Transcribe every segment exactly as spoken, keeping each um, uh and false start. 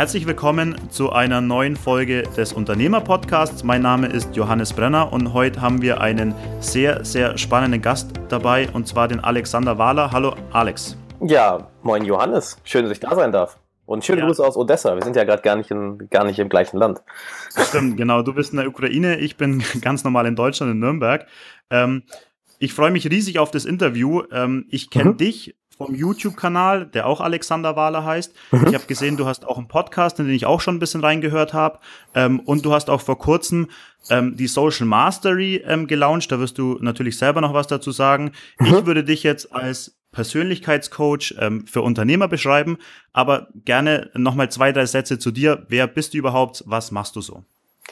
Herzlich willkommen zu einer neuen Folge des Unternehmerpodcasts. Mein Name ist Johannes Brenner und heute haben wir einen sehr, sehr spannenden Gast dabei und zwar den Alexander Wahler. Hallo Alex. Ja, moin Johannes. Schön, dass ich da sein darf. Und schönen ja. Gruß aus Odessa. Wir sind ja gerade gar nicht in, gar nicht im gleichen Land. Stimmt, genau. Du bist in der Ukraine, ich bin ganz normal in Deutschland, in Nürnberg. Ähm, ich freue mich riesig auf das Interview. Ähm, ich kenne mhm. dich vom YouTube-Kanal, der auch Alexander Wahler heißt. Mhm. Ich habe gesehen, du hast auch einen Podcast, in den ich auch schon ein bisschen reingehört habe. Ähm, und du hast auch vor kurzem ähm, die Social Mastery ähm, gelauncht. Da wirst du natürlich selber noch was dazu sagen. Mhm. Ich würde dich jetzt als Persönlichkeitscoach ähm, für Unternehmer beschreiben, aber gerne nochmal zwei, drei Sätze zu dir. Wer bist du überhaupt? Was machst du so?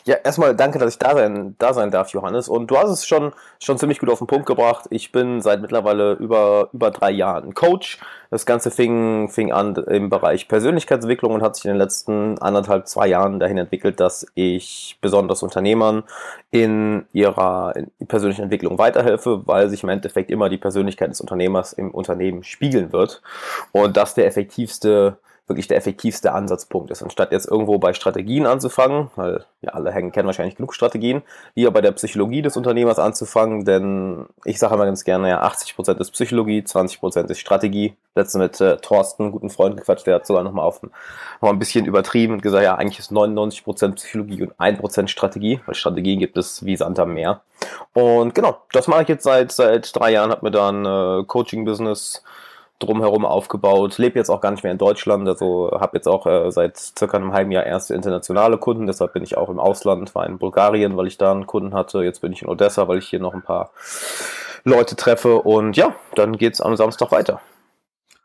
Ja, erstmal danke, dass ich da sein, da sein darf, Johannes. Und du hast es schon, schon ziemlich gut auf den Punkt gebracht. Ich bin seit mittlerweile über, über drei Jahren Coach. Das Ganze fing, fing an im Bereich Persönlichkeitsentwicklung und hat sich in den letzten anderthalb, zwei Jahren dahin entwickelt, dass ich besonders Unternehmern in ihrer in persönlichen Entwicklung weiterhelfe, weil sich im Endeffekt immer die Persönlichkeit des Unternehmers im Unternehmen spiegeln wird. Und das der effektivste wirklich der effektivste Ansatzpunkt ist, anstatt jetzt irgendwo bei Strategien anzufangen, weil ja alle kennen wahrscheinlich genug Strategien, eher bei der Psychologie des Unternehmers anzufangen, denn ich sage immer ganz gerne, ja, achtzig Prozent ist Psychologie, zwanzig Prozent ist Strategie. Letztens mit äh, Thorsten, guten Freund, gequatscht, der hat sogar nochmal auf ein, noch ein bisschen übertrieben und gesagt, ja, eigentlich ist neunundneunzig Prozent Psychologie und ein Prozent Strategie, weil Strategien gibt es wie Sand am Meer. Und genau, das mache ich jetzt seit, seit drei Jahren, habe mir dann äh, Coaching-Business drumherum aufgebaut, lebe jetzt auch gar nicht mehr in Deutschland, also habe jetzt auch äh, seit circa einem halben Jahr erste internationale Kunden, deshalb bin ich auch im Ausland, war in Bulgarien, weil ich da einen Kunden hatte, jetzt bin ich in Odessa, weil ich hier noch ein paar Leute treffe und ja, dann geht's am Samstag weiter.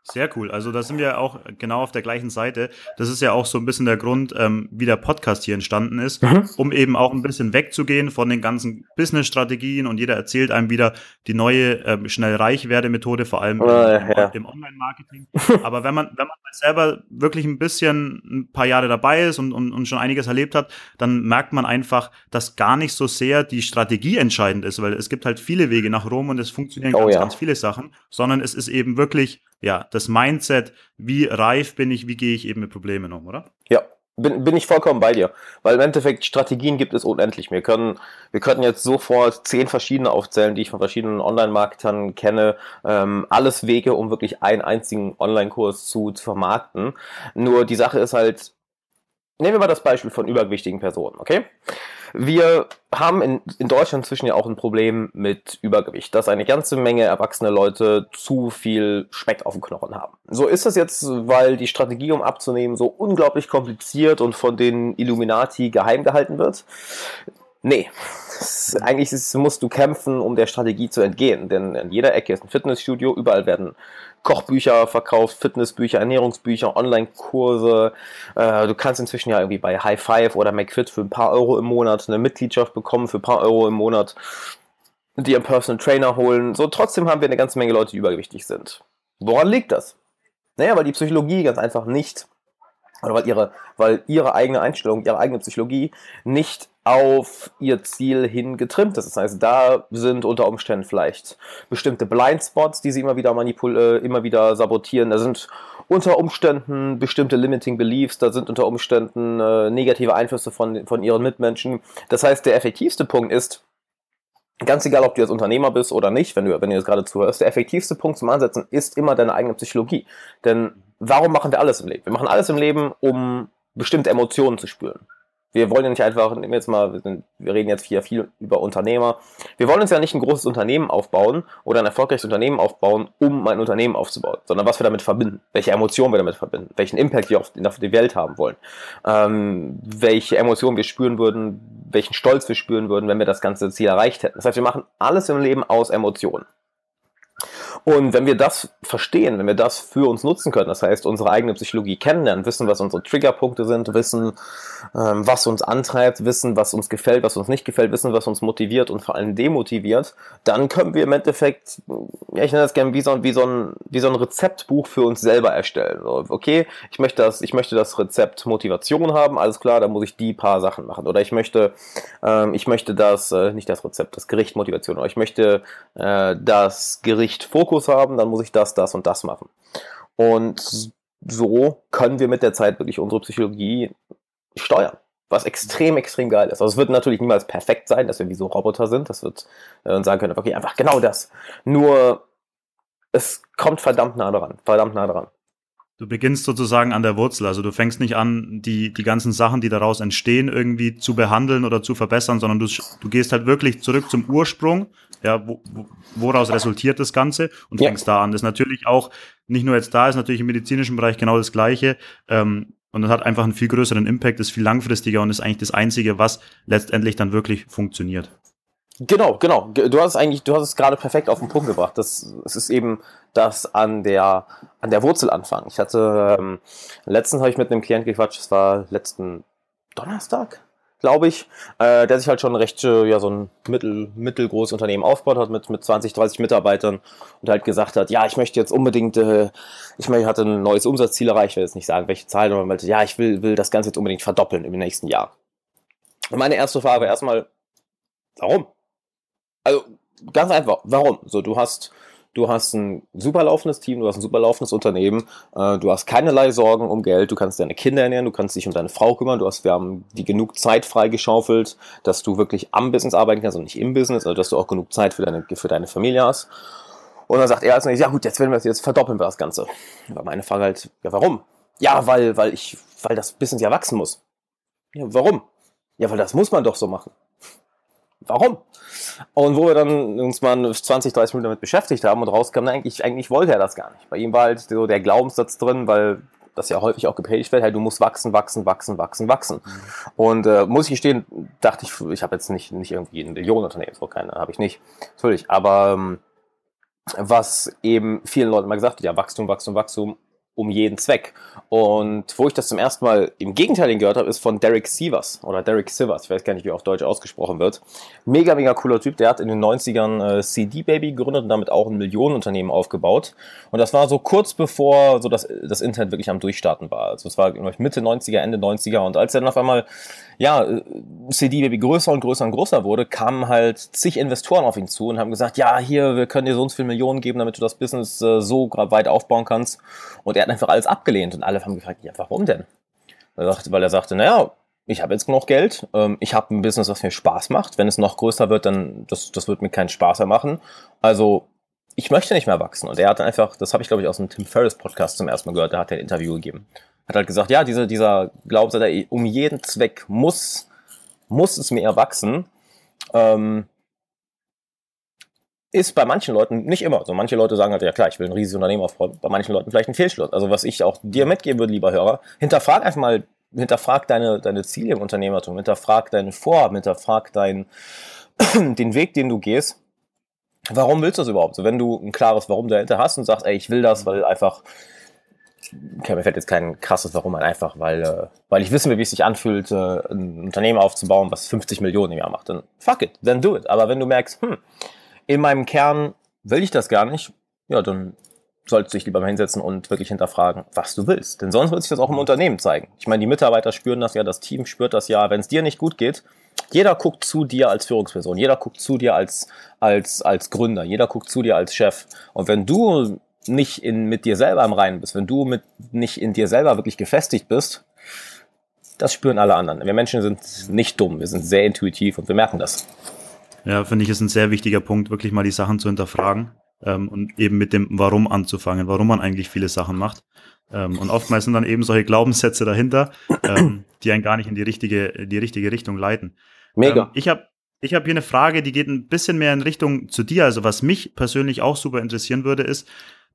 Sehr cool, also da sind wir auch genau auf der gleichen Seite. Das ist ja auch so ein bisschen der Grund, ähm, wie der Podcast hier entstanden ist, mhm. um eben auch ein bisschen wegzugehen von den ganzen Business-Strategien und jeder erzählt einem wieder die neue ähm, Schnell-Reich-Werde-Methode, vor allem äh, im, ja. im Online-Marketing. Aber wenn man wenn man selber wirklich ein bisschen ein paar Jahre dabei ist und, und, und schon einiges erlebt hat, dann merkt man einfach, dass gar nicht so sehr die Strategie entscheidend ist, weil es gibt halt viele Wege nach Rom und es funktionieren oh, ganz, ja. ganz viele Sachen, sondern es ist eben wirklich ja, das Mindset, wie reif bin ich, wie gehe ich eben mit Problemen um, oder? Ja, bin, bin ich vollkommen bei dir, weil im Endeffekt Strategien gibt es unendlich. Wir können, wir könnten jetzt sofort zehn verschiedene aufzählen, die ich von verschiedenen Online-Marketern kenne, ähm, alles Wege, um wirklich einen einzigen Online-Kurs zu, zu vermarkten. Nur die Sache ist halt, nehmen wir mal das Beispiel von übergewichtigen Personen, okay? Wir haben in, in Deutschland inzwischen ja auch ein Problem mit Übergewicht, dass eine ganze Menge erwachsener Leute zu viel Speck auf dem Knochen haben. So ist das jetzt, weil die Strategie, um abzunehmen, so unglaublich kompliziert und von den Illuminati geheim gehalten wird. Nee, ist, eigentlich ist, musst du kämpfen, um der Strategie zu entgehen, denn an jeder Ecke ist ein Fitnessstudio, überall werden Kochbücher verkauft, Fitnessbücher, Ernährungsbücher, Online-Kurse. Äh, du kannst inzwischen ja irgendwie bei High Five oder McFit für ein paar Euro im Monat eine Mitgliedschaft bekommen, für ein paar Euro im Monat dir einen Personal Trainer holen. So, trotzdem haben wir eine ganze Menge Leute, die übergewichtig sind. Woran liegt das? Naja, weil die Psychologie ganz einfach nicht, oder weil ihre, weil ihre eigene Einstellung, ihre eigene Psychologie nicht auf ihr Ziel hin getrimmt ist. Das heißt, da sind unter Umständen vielleicht bestimmte Blindspots, die sie immer wieder manipul- äh, immer wieder sabotieren. Da sind unter Umständen bestimmte Limiting Beliefs, da sind unter Umständen äh, negative Einflüsse von, von ihren Mitmenschen. Das heißt, der effektivste Punkt ist, ganz egal, ob du jetzt Unternehmer bist oder nicht, wenn du, wenn du jetzt gerade zuhörst, der effektivste Punkt zum Ansetzen ist immer deine eigene Psychologie. Denn warum machen wir alles im Leben? Wir machen alles im Leben, um bestimmte Emotionen zu spüren. Wir wollen ja nicht einfach, nehmen wir jetzt mal, wir, sind, wir reden jetzt hier viel über Unternehmer. Wir wollen uns ja nicht ein großes Unternehmen aufbauen oder ein erfolgreiches Unternehmen aufbauen, um ein Unternehmen aufzubauen, sondern was wir damit verbinden, welche Emotionen wir damit verbinden, welchen Impact wir auf die Welt haben wollen, ähm, welche Emotionen wir spüren würden, welchen Stolz wir spüren würden, wenn wir das ganze Ziel erreicht hätten. Das heißt, wir machen alles im Leben aus Emotionen. Und wenn wir das verstehen, wenn wir das für uns nutzen können, das heißt, unsere eigene Psychologie kennenlernen, wissen, was unsere Triggerpunkte sind, wissen, ähm, was uns antreibt, wissen, was uns gefällt, was uns nicht gefällt, wissen, was uns motiviert und vor allem demotiviert, dann können wir im Endeffekt, ja, ich nenne das gerne wie so ein, wie so ein, wie so ein Rezeptbuch für uns selber erstellen. So, okay, ich möchte das, ich möchte das Rezept Motivation haben, alles klar, dann muss ich die paar Sachen machen. Oder ich möchte, ähm, ich möchte das, äh, nicht das Rezept, das Gericht Motivation, aber ich möchte äh, das Gericht Fokus haben, dann muss ich das, das und das machen. Und so können wir mit der Zeit wirklich unsere Psychologie steuern, was extrem, extrem geil ist. Also es wird natürlich niemals perfekt sein, dass wir wie so Roboter sind, das wird äh, sagen können, okay, einfach genau das. Nur es kommt verdammt nah dran, verdammt nah dran. Du beginnst sozusagen an der Wurzel, also du fängst nicht an, die, die ganzen Sachen, die daraus entstehen, irgendwie zu behandeln oder zu verbessern, sondern du, du gehst halt wirklich zurück zum Ursprung, ja, wo, wo, woraus resultiert das Ganze und ja. fängst da an. Das ist natürlich auch, nicht nur jetzt da, ist natürlich im medizinischen Bereich genau das Gleiche, ähm, und das hat einfach einen viel größeren Impact, ist viel langfristiger und ist eigentlich das Einzige, was letztendlich dann wirklich funktioniert. Genau, genau. Du hast es eigentlich, du hast es gerade perfekt auf den Punkt gebracht. Das, es ist eben das an der, an der Wurzel anfangen. Ich hatte, ähm, letztens habe ich mit einem Klient gequatscht, das war letzten Donnerstag, glaube ich, äh, der sich halt schon recht, ja, so ein mittel, mittelgroßes Unternehmen aufgebaut hat mit, mit zwanzig, dreißig Mitarbeitern und halt gesagt hat, ja, ich möchte jetzt unbedingt, äh, ich meine, ich hatte ein neues Umsatzziel erreicht, ich will jetzt nicht sagen, welche Zahlen, aber meinte, ja, ich will, will das Ganze jetzt unbedingt verdoppeln im nächsten Jahr. Und meine erste Frage war erstmal, warum? Also ganz einfach, warum? So, du hast, du hast ein super laufendes Team, du hast ein super laufendes Unternehmen, äh, du hast keinerlei Sorgen um Geld, du kannst deine Kinder ernähren, du kannst dich um deine Frau kümmern, du hast, wir haben die genug Zeit freigeschaufelt, dass du wirklich am Business arbeiten kannst und nicht im Business, also dass du auch genug Zeit für deine, für deine Familie hast. Und dann sagt er als nächstes, ja gut, jetzt werden wir das, jetzt verdoppeln wir das Ganze. Da war meine Frage halt, ja warum? Ja, weil, weil ich, weil das Business ja wachsen muss. Ja, warum? Ja, weil das muss man doch so machen. Warum? Und wo wir dann uns mal zwanzig, dreißig Minuten damit beschäftigt haben und rauskamen, eigentlich, eigentlich wollte er das gar nicht. Bei ihm war halt so der Glaubenssatz drin, weil das ja häufig auch gepredigt wird, hey, du musst wachsen, wachsen, wachsen, wachsen, wachsen. Und äh, muss ich gestehen, dachte ich, ich habe jetzt nicht, nicht irgendwie ein Millionenunternehmen, so keine, habe ich nicht, natürlich. Aber ähm, was eben vielen Leuten mal gesagt wird, ja, Wachstum, Wachstum, Wachstum, um jeden Zweck. Und wo ich das zum ersten Mal im Gegenteil gehört habe, ist von Derek Sivers oder Derek Sivers, ich weiß gar nicht, wie er auf Deutsch ausgesprochen wird. Mega, mega cooler Typ, der hat in den neunzigern äh, C D Baby gegründet und damit auch ein Millionenunternehmen aufgebaut. Und das war so kurz bevor so das, das Internet wirklich am Durchstarten war. Also es war Mitte neunziger, Ende neunziger und als er dann auf einmal, ja, C D Baby größer und größer und größer wurde, kamen halt zig Investoren auf ihn zu und haben gesagt, ja, hier, wir können dir so und so viele Millionen geben, damit du das Business äh, so weit aufbauen kannst. Und er hat einfach alles abgelehnt und alle haben gefragt, ja, warum denn? Er sagte, weil er sagte, naja, ich habe jetzt genug Geld, ich habe ein Business, was mir Spaß macht, wenn es noch größer wird, dann, das, das wird mir keinen Spaß mehr machen, also ich möchte nicht mehr wachsen. Und er hat einfach, das habe ich glaube ich aus dem Tim Ferriss Podcast zum ersten Mal gehört, da hat er ein Interview gegeben, hat halt gesagt, ja, diese, dieser Glaubenssatz, um jeden Zweck muss, muss es mir erwachsen, ähm, ist bei manchen Leuten, nicht immer, so also manche Leute sagen halt, ja klar, ich will ein riesiges Unternehmen aufbauen, bei manchen Leuten vielleicht ein Fehlschluss. Also was ich auch dir mitgeben würde, lieber Hörer, hinterfrag einfach mal, hinterfrag deine, deine Ziele im Unternehmertum, hinterfrag deine Vorhaben, hinterfrag deinen, den Weg, den du gehst. Warum willst du das überhaupt? So, wenn du ein klares Warum dahinter hast und sagst, ey, ich will das, weil einfach, okay, mir fällt jetzt kein krasses Warum ein, einfach weil, weil ich wissen will, wie es sich anfühlt, ein Unternehmen aufzubauen, was fünfzig Millionen im Jahr macht, dann fuck it, then do it. Aber wenn du merkst, hm, in meinem Kern will ich das gar nicht, ja, dann sollst du dich lieber mal hinsetzen und wirklich hinterfragen, was du willst. Denn sonst wird sich das auch im Unternehmen zeigen. Ich meine, die Mitarbeiter spüren das ja, das Team spürt das ja. Wenn es dir nicht gut geht, jeder guckt zu dir als Führungsperson, jeder guckt zu dir als, als, als Gründer, jeder guckt zu dir als Chef. Und wenn du nicht in, mit dir selber im Reinen bist, wenn du mit, nicht in dir selber wirklich gefestigt bist, das spüren alle anderen. Wir Menschen sind nicht dumm, wir sind sehr intuitiv und wir merken das. Ja, finde ich, ist ein sehr wichtiger Punkt, wirklich mal die Sachen zu hinterfragen ähm, und eben mit dem Warum anzufangen, warum man eigentlich viele Sachen macht. Ähm, und oftmals sind dann eben solche Glaubenssätze dahinter, ähm, die einen gar nicht in die richtige, die richtige Richtung leiten. Mega. Ähm, ich habe ich hab hier eine Frage, die geht ein bisschen mehr in Richtung zu dir. Also was mich persönlich auch super interessieren würde, ist,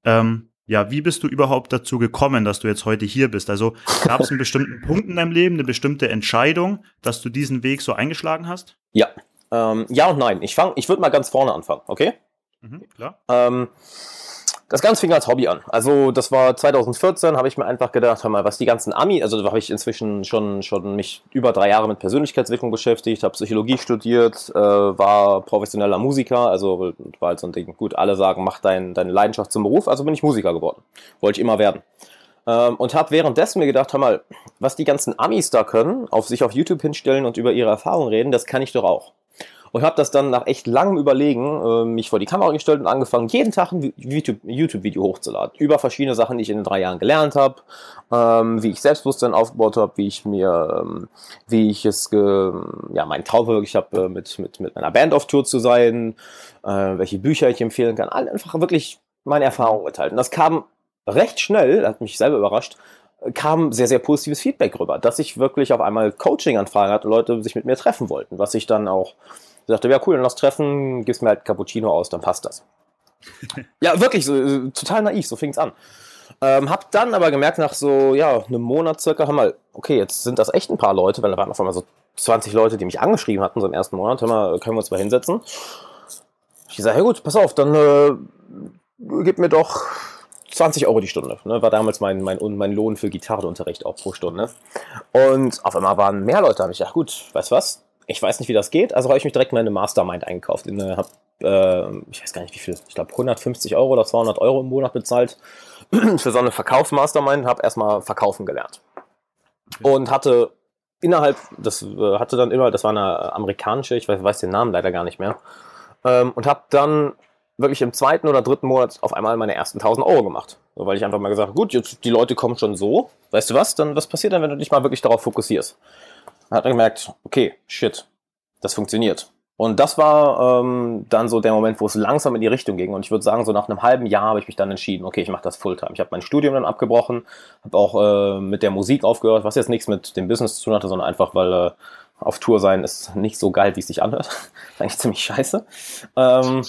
ähm, ja, wie bist du überhaupt dazu gekommen, dass du jetzt heute hier bist? Also gab es einen bestimmten Punkt in deinem Leben, eine bestimmte Entscheidung, dass du diesen Weg so eingeschlagen hast? Ja. Ähm, ja und nein. Ich fange, ich würde mal ganz vorne anfangen, okay? Mhm, klar. Ähm, das Ganze fing als Hobby an. Also das war zwanzig vierzehn, habe ich mir einfach gedacht, hör mal, was die ganzen Ami, also da habe ich inzwischen schon, schon mich über drei Jahre mit Persönlichkeitsentwicklung beschäftigt, habe Psychologie studiert, äh, war professioneller Musiker, also war halt so ein Ding, gut, alle sagen, mach dein, deine Leidenschaft zum Beruf, also bin ich Musiker geworden. Wollte ich immer werden. Und habe währenddessen mir gedacht, hör mal, was die ganzen Amis da können, auf sich auf YouTube hinstellen und über ihre Erfahrungen reden, das kann ich doch auch. Und habe das dann nach echt langem Überlegen äh, mich vor die Kamera gestellt und angefangen, jeden Tag ein YouTube, YouTube-Video hochzuladen. Über verschiedene Sachen, die ich in den drei Jahren gelernt habe, ähm, wie ich Selbstbewusstsein aufgebaut habe, wie ich mir, ähm, wie ich es, ge- ja, meinen Traum wirklich habe, äh, mit, mit, mit meiner Band auf Tour zu sein, äh, welche Bücher ich empfehlen kann. All einfach wirklich meine Erfahrungen geteilt. Und das kam recht schnell, hat mich selber überrascht, kam sehr, sehr positives Feedback rüber, dass ich wirklich auf einmal Coaching-Anfragen hatte und Leute sich mit mir treffen wollten, was ich dann auch dachte, ja cool, dann lass treffen, gibst mir halt Cappuccino aus, dann passt das. Ja, wirklich, so, total naiv, so fing es an. Ähm, hab dann aber gemerkt, nach so, ja, einem Monat circa, hör mal, okay, jetzt sind das echt ein paar Leute, weil da waren auf einmal so zwanzig Leute, die mich angeschrieben hatten, so im ersten Monat, hör mal, können wir uns mal hinsetzen? Ich sage, ja gut, pass auf, dann äh, gib mir doch zwanzig Euro die Stunde, ne? War damals mein, mein, mein Lohn für Gitarrenunterricht auch pro Stunde. Und auf einmal waren mehr Leute, da habe ich gedacht, gut, weißt du was? Ich weiß nicht, wie das geht, also habe ich mich direkt in meine Mastermind eingekauft. In eine, hab, äh, ich weiß gar nicht, wie viel, ich glaube hundertfünfzig Euro oder zweihundert Euro im Monat bezahlt für so eine Verkaufsmastermind, habe erstmal verkaufen gelernt. Und hatte innerhalb, das hatte dann immer, das war eine amerikanische, ich weiß, weiß den Namen leider gar nicht mehr, ähm, und habe dann wirklich im zweiten oder dritten Monat auf einmal meine ersten tausend Euro gemacht. So, weil ich einfach mal gesagt habe, gut, jetzt, die Leute kommen schon so, weißt du was, dann was passiert dann, wenn du dich mal wirklich darauf fokussierst? Hat dann gemerkt, okay, shit, das funktioniert. Und das war ähm, dann so der Moment, wo es langsam in die Richtung ging. Und ich würde sagen, so nach einem halben Jahr habe ich mich dann entschieden, okay, ich mache das Fulltime. Ich habe mein Studium dann abgebrochen, habe auch äh, mit der Musik aufgehört, was jetzt nichts mit dem Business zu tun hatte, sondern einfach, weil äh, auf Tour sein ist nicht so geil, wie es sich anhört. Das ist eigentlich ziemlich scheiße. Ähm,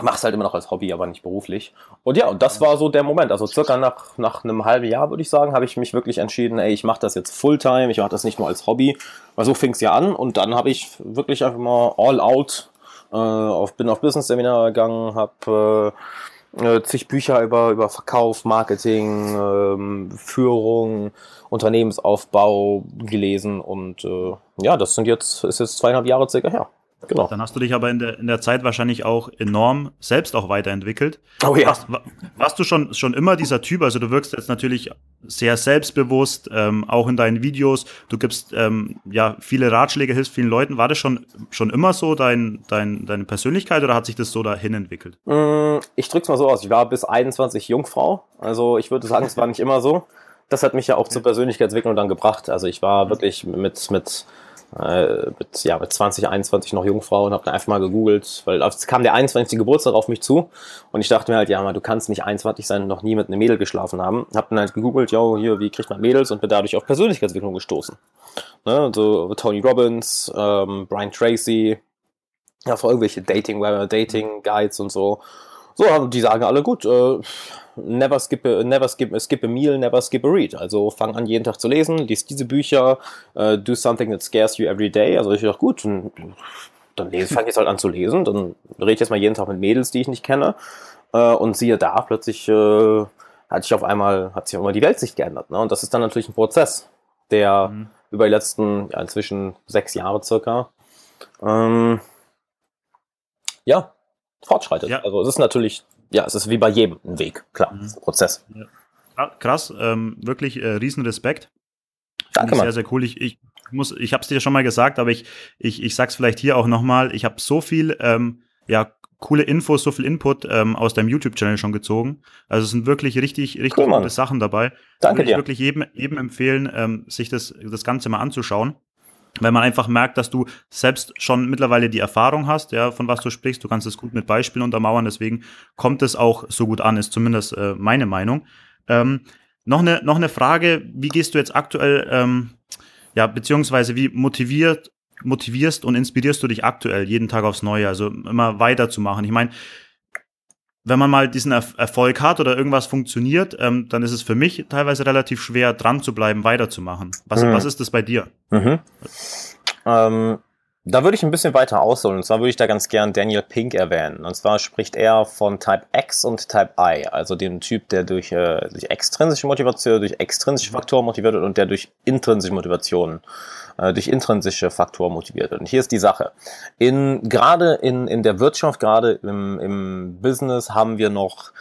Mach's halt immer noch als Hobby, aber nicht beruflich. Und ja, und das war so der Moment. Also circa nach, nach einem halben Jahr, würde ich sagen, habe ich mich wirklich entschieden, ey, ich mache das jetzt Fulltime, ich mache das nicht nur als Hobby. Weil so fing's ja an und dann habe ich wirklich einfach mal all out, äh, auf, bin auf Business-Seminar gegangen, habe äh, äh, zig Bücher über, über Verkauf, Marketing, äh, Führung, Unternehmensaufbau gelesen und äh, ja, das sind jetzt, ist jetzt zweieinhalb Jahre circa her. Genau. Dann hast du dich aber in der, in der Zeit wahrscheinlich auch enorm selbst auch weiterentwickelt. Oh ja. Warst, warst du schon, schon immer dieser Typ? Also du wirkst jetzt natürlich sehr selbstbewusst, ähm, auch in deinen Videos. Du gibst ähm, ja viele Ratschläge, hilfst vielen Leuten. War das schon, schon immer so dein, dein, deine Persönlichkeit oder hat sich das so dahin entwickelt? Ich drück's mal so aus. Ich war bis einundzwanzig Jungfrau. Also ich würde sagen, es war nicht immer so. Das hat mich ja auch zur Persönlichkeitsentwicklung dann gebracht. Also ich war wirklich mit... mit Mit, ja, mit zwanzig, einundzwanzig noch Jungfrau und habe dann einfach mal gegoogelt, weil es kam der einundzwanzigste Geburtstag auf mich zu und ich dachte mir halt, ja, man, du kannst nicht einundzwanzig sein und noch nie mit einem Mädel geschlafen haben. Hab dann halt gegoogelt, yo, hier, wie kriegt man Mädels und bin dadurch auf Persönlichkeitsentwicklung gestoßen. Ne? So Tony Robbins, ähm, Brian Tracy, ja, vor irgendwelche Dating, Dating Guides und so. So, die sagen alle, gut, äh, never skip a, never skip, skip a meal, never skip a read. Also fang an, jeden Tag zu lesen, lies diese Bücher, äh, do something that scares you every day. Also ich dachte, gut, dann, dann lese, fang ich jetzt halt an zu lesen, dann rede ich jetzt mal jeden Tag mit Mädels, die ich nicht kenne. Äh, und siehe da, plötzlich äh, hatte ich auf einmal, hat sich auf einmal die Welt sich geändert. Ne? Und das ist dann natürlich ein Prozess, der mhm. über die letzten, ja, inzwischen sechs Jahre circa, ähm, ja, fortschreitet. Ja. Also es ist natürlich, ja, es ist wie bei jedem ein Weg, klar, mhm. Prozess. Ja. Krass, ähm, wirklich äh, riesen Respekt. Danke, Mann. Sehr, sehr cool. Ich, ich muss, ich habe es dir schon mal gesagt, aber ich, ich, ich sag's vielleicht hier auch nochmal, ich habe so viel, ähm, ja, coole Infos, so viel Input ähm, aus deinem YouTube-Channel schon gezogen. Also es sind wirklich richtig, richtig cool, gute Sachen dabei. Danke dir. Ich würde wirklich jedem, jedem empfehlen, ähm, sich das, das Ganze mal anzuschauen. Weil man einfach merkt, dass du selbst schon mittlerweile die Erfahrung hast, ja, von was du sprichst. Du kannst es gut mit Beispielen untermauern, deswegen kommt es auch so gut an, ist zumindest äh, meine Meinung. Ähm, noch eine, noch eine Frage, wie gehst du jetzt aktuell, ähm, ja, beziehungsweise wie motiviert, motivierst und inspirierst du dich aktuell jeden Tag aufs Neue, also immer weiterzumachen? Ich meine, wenn man mal diesen er- Erfolg hat oder irgendwas funktioniert, ähm, dann ist es für mich teilweise relativ schwer, dran zu bleiben, weiterzumachen. Was, mhm. was ist das bei dir? Mhm. Ähm, da würde ich ein bisschen weiter ausholen. Und zwar würde ich da ganz gern Daniel Pink erwähnen. Und zwar spricht er von Type X und Type I, also dem Typ, der durch, äh, durch extrinsische Motivation, durch extrinsische Faktoren motiviert wird und der durch intrinsische Motivation, äh, durch intrinsische Faktoren motiviert wird. Und hier ist die Sache. In, gerade in, in der Wirtschaft, gerade im, im Business haben wir noch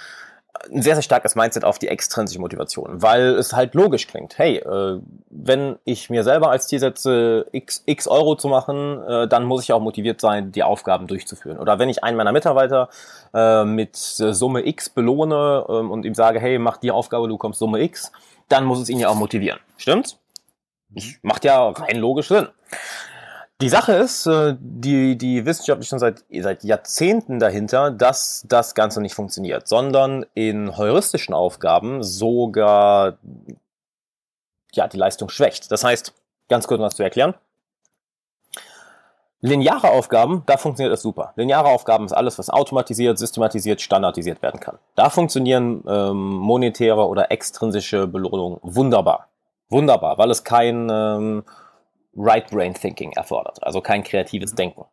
ein sehr, sehr starkes Mindset auf die extrinsische Motivation, weil es halt logisch klingt. Hey, äh, wenn ich mir selber als Ziel setze, x, x Euro zu machen, äh, dann muss ich auch motiviert sein, die Aufgaben durchzuführen. Oder wenn ich einen meiner Mitarbeiter äh, mit Summe X belohne äh, und ihm sage, hey, mach die Aufgabe, du kommst Summe X, dann muss es ihn ja auch motivieren. Stimmt's? Macht ja rein logisch Sinn. Die Sache ist, die, die Wissenschaft ist schon seit, seit Jahrzehnten dahinter, dass das Ganze nicht funktioniert, sondern in heuristischen Aufgaben sogar ja, die Leistung schwächt. Das heißt, ganz kurz was zu erklären, lineare Aufgaben, da funktioniert das super. Lineare Aufgaben ist alles, was automatisiert, systematisiert, standardisiert werden kann. Da funktionieren ähm, monetäre oder extrinsische Belohnungen wunderbar. Wunderbar, weil es kein... Ähm, Right-Brain-Thinking erfordert, also kein kreatives Denken.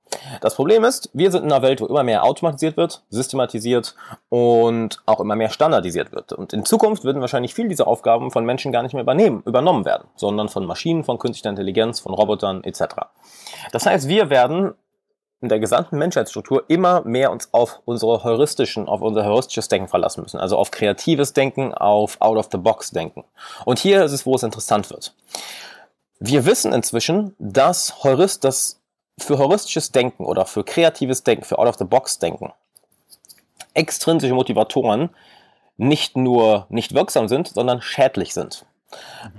Das Problem ist, wir sind in einer Welt, wo immer mehr automatisiert wird, systematisiert und auch immer mehr standardisiert wird. Und in Zukunft würden wahrscheinlich viele dieser Aufgaben von Menschen gar nicht mehr übernehmen, übernommen werden, sondern von Maschinen, von künstlicher Intelligenz, von Robotern et cetera. Das heißt, wir werden in der gesamten Menschheitsstruktur immer mehr uns auf unsere heuristischen, auf unser heuristisches Denken verlassen müssen. Also auf kreatives Denken, auf Out-of-the-Box-Denken. Und hier ist es, wo es interessant wird. Wir wissen inzwischen, dass Heurist, das für heuristisches Denken oder für kreatives Denken, für Out-of-the-Box-Denken, extrinsische Motivatoren nicht nur nicht wirksam sind, sondern schädlich sind.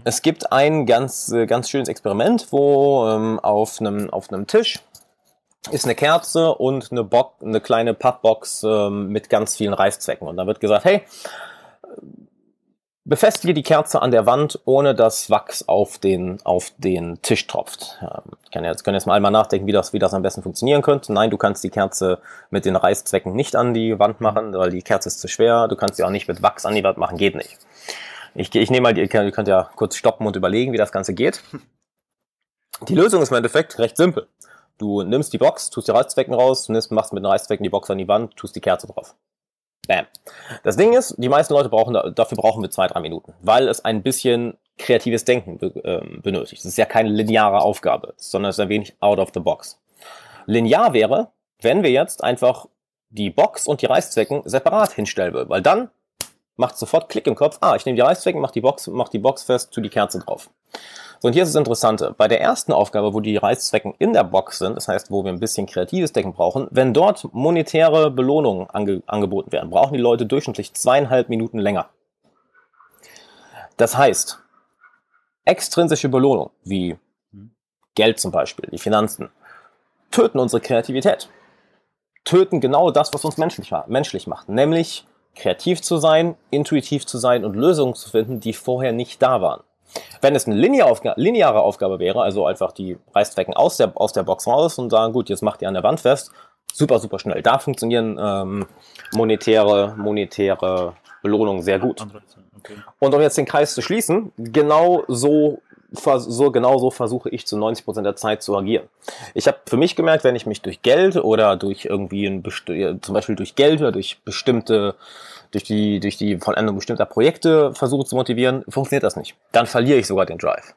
Es gibt ein ganz, ganz schönes Experiment, wo ähm, auf einem, auf einem Tisch ist eine Kerze und eine, Bo- eine kleine Pappbox ähm, mit ganz vielen Reißzwecken. Und da wird gesagt, hey, befestige die Kerze an der Wand, ohne dass Wachs auf den, auf den Tisch tropft. Ich kann jetzt, können jetzt mal einmal nachdenken, wie das, wie das am besten funktionieren könnte. Nein, du kannst die Kerze mit den Reißzwecken nicht an die Wand machen, weil die Kerze ist zu schwer. Du kannst sie auch nicht mit Wachs an die Wand machen, geht nicht. Ich, ich nehme mal, ihr könnt ja kurz stoppen und überlegen, wie das Ganze geht. Die Lösung ist im Endeffekt recht simpel. Du nimmst die Box, tust die Reißzwecken raus, nimmst, machst mit den Reißzwecken die Box an die Wand, tust die Kerze drauf. Bam. Das Ding ist, die meisten Leute brauchen, dafür brauchen wir zwei, drei Minuten, weil es ein bisschen kreatives Denken be- äh, benötigt. Es ist ja keine lineare Aufgabe, sondern es ist ein wenig out of the box. Linear wäre, wenn wir jetzt einfach die Box und die Reißzwecken separat hinstellen würden, weil dann macht sofort Klick im Kopf, ah, ich nehme die Reißzwecken, mache die Box, mach die Box fest, tu die Kerze drauf. So, und hier ist das Interessante. Bei der ersten Aufgabe, wo die Reißzwecken in der Box sind, das heißt, wo wir ein bisschen kreatives Denken brauchen, wenn dort monetäre Belohnungen ange- angeboten werden, brauchen die Leute durchschnittlich zweieinhalb Minuten länger. Das heißt, extrinsische Belohnung, wie Geld zum Beispiel, die Finanzen, töten unsere Kreativität. Töten genau das, was uns menschlich, menschlich macht, nämlich kreativ zu sein, intuitiv zu sein und Lösungen zu finden, die vorher nicht da waren. Wenn es eine lineare Aufgabe wäre, also einfach die Reißzwecken aus der, aus der Box raus und sagen, gut, jetzt macht ihr an der Wand fest, super, super schnell. Da funktionieren ähm, monetäre, monetäre Belohnungen sehr gut. Okay. Und um jetzt den Kreis zu schließen, genau so, so, genau so versuche ich zu neunzig Prozent der Zeit zu agieren. Ich habe für mich gemerkt, wenn ich mich durch Geld oder durch irgendwie, ein Besti- zum Beispiel durch Geld oder durch bestimmte Durch die, durch die Vollendung bestimmter Projekte versuche zu motivieren, funktioniert das nicht. Dann verliere ich sogar den Drive.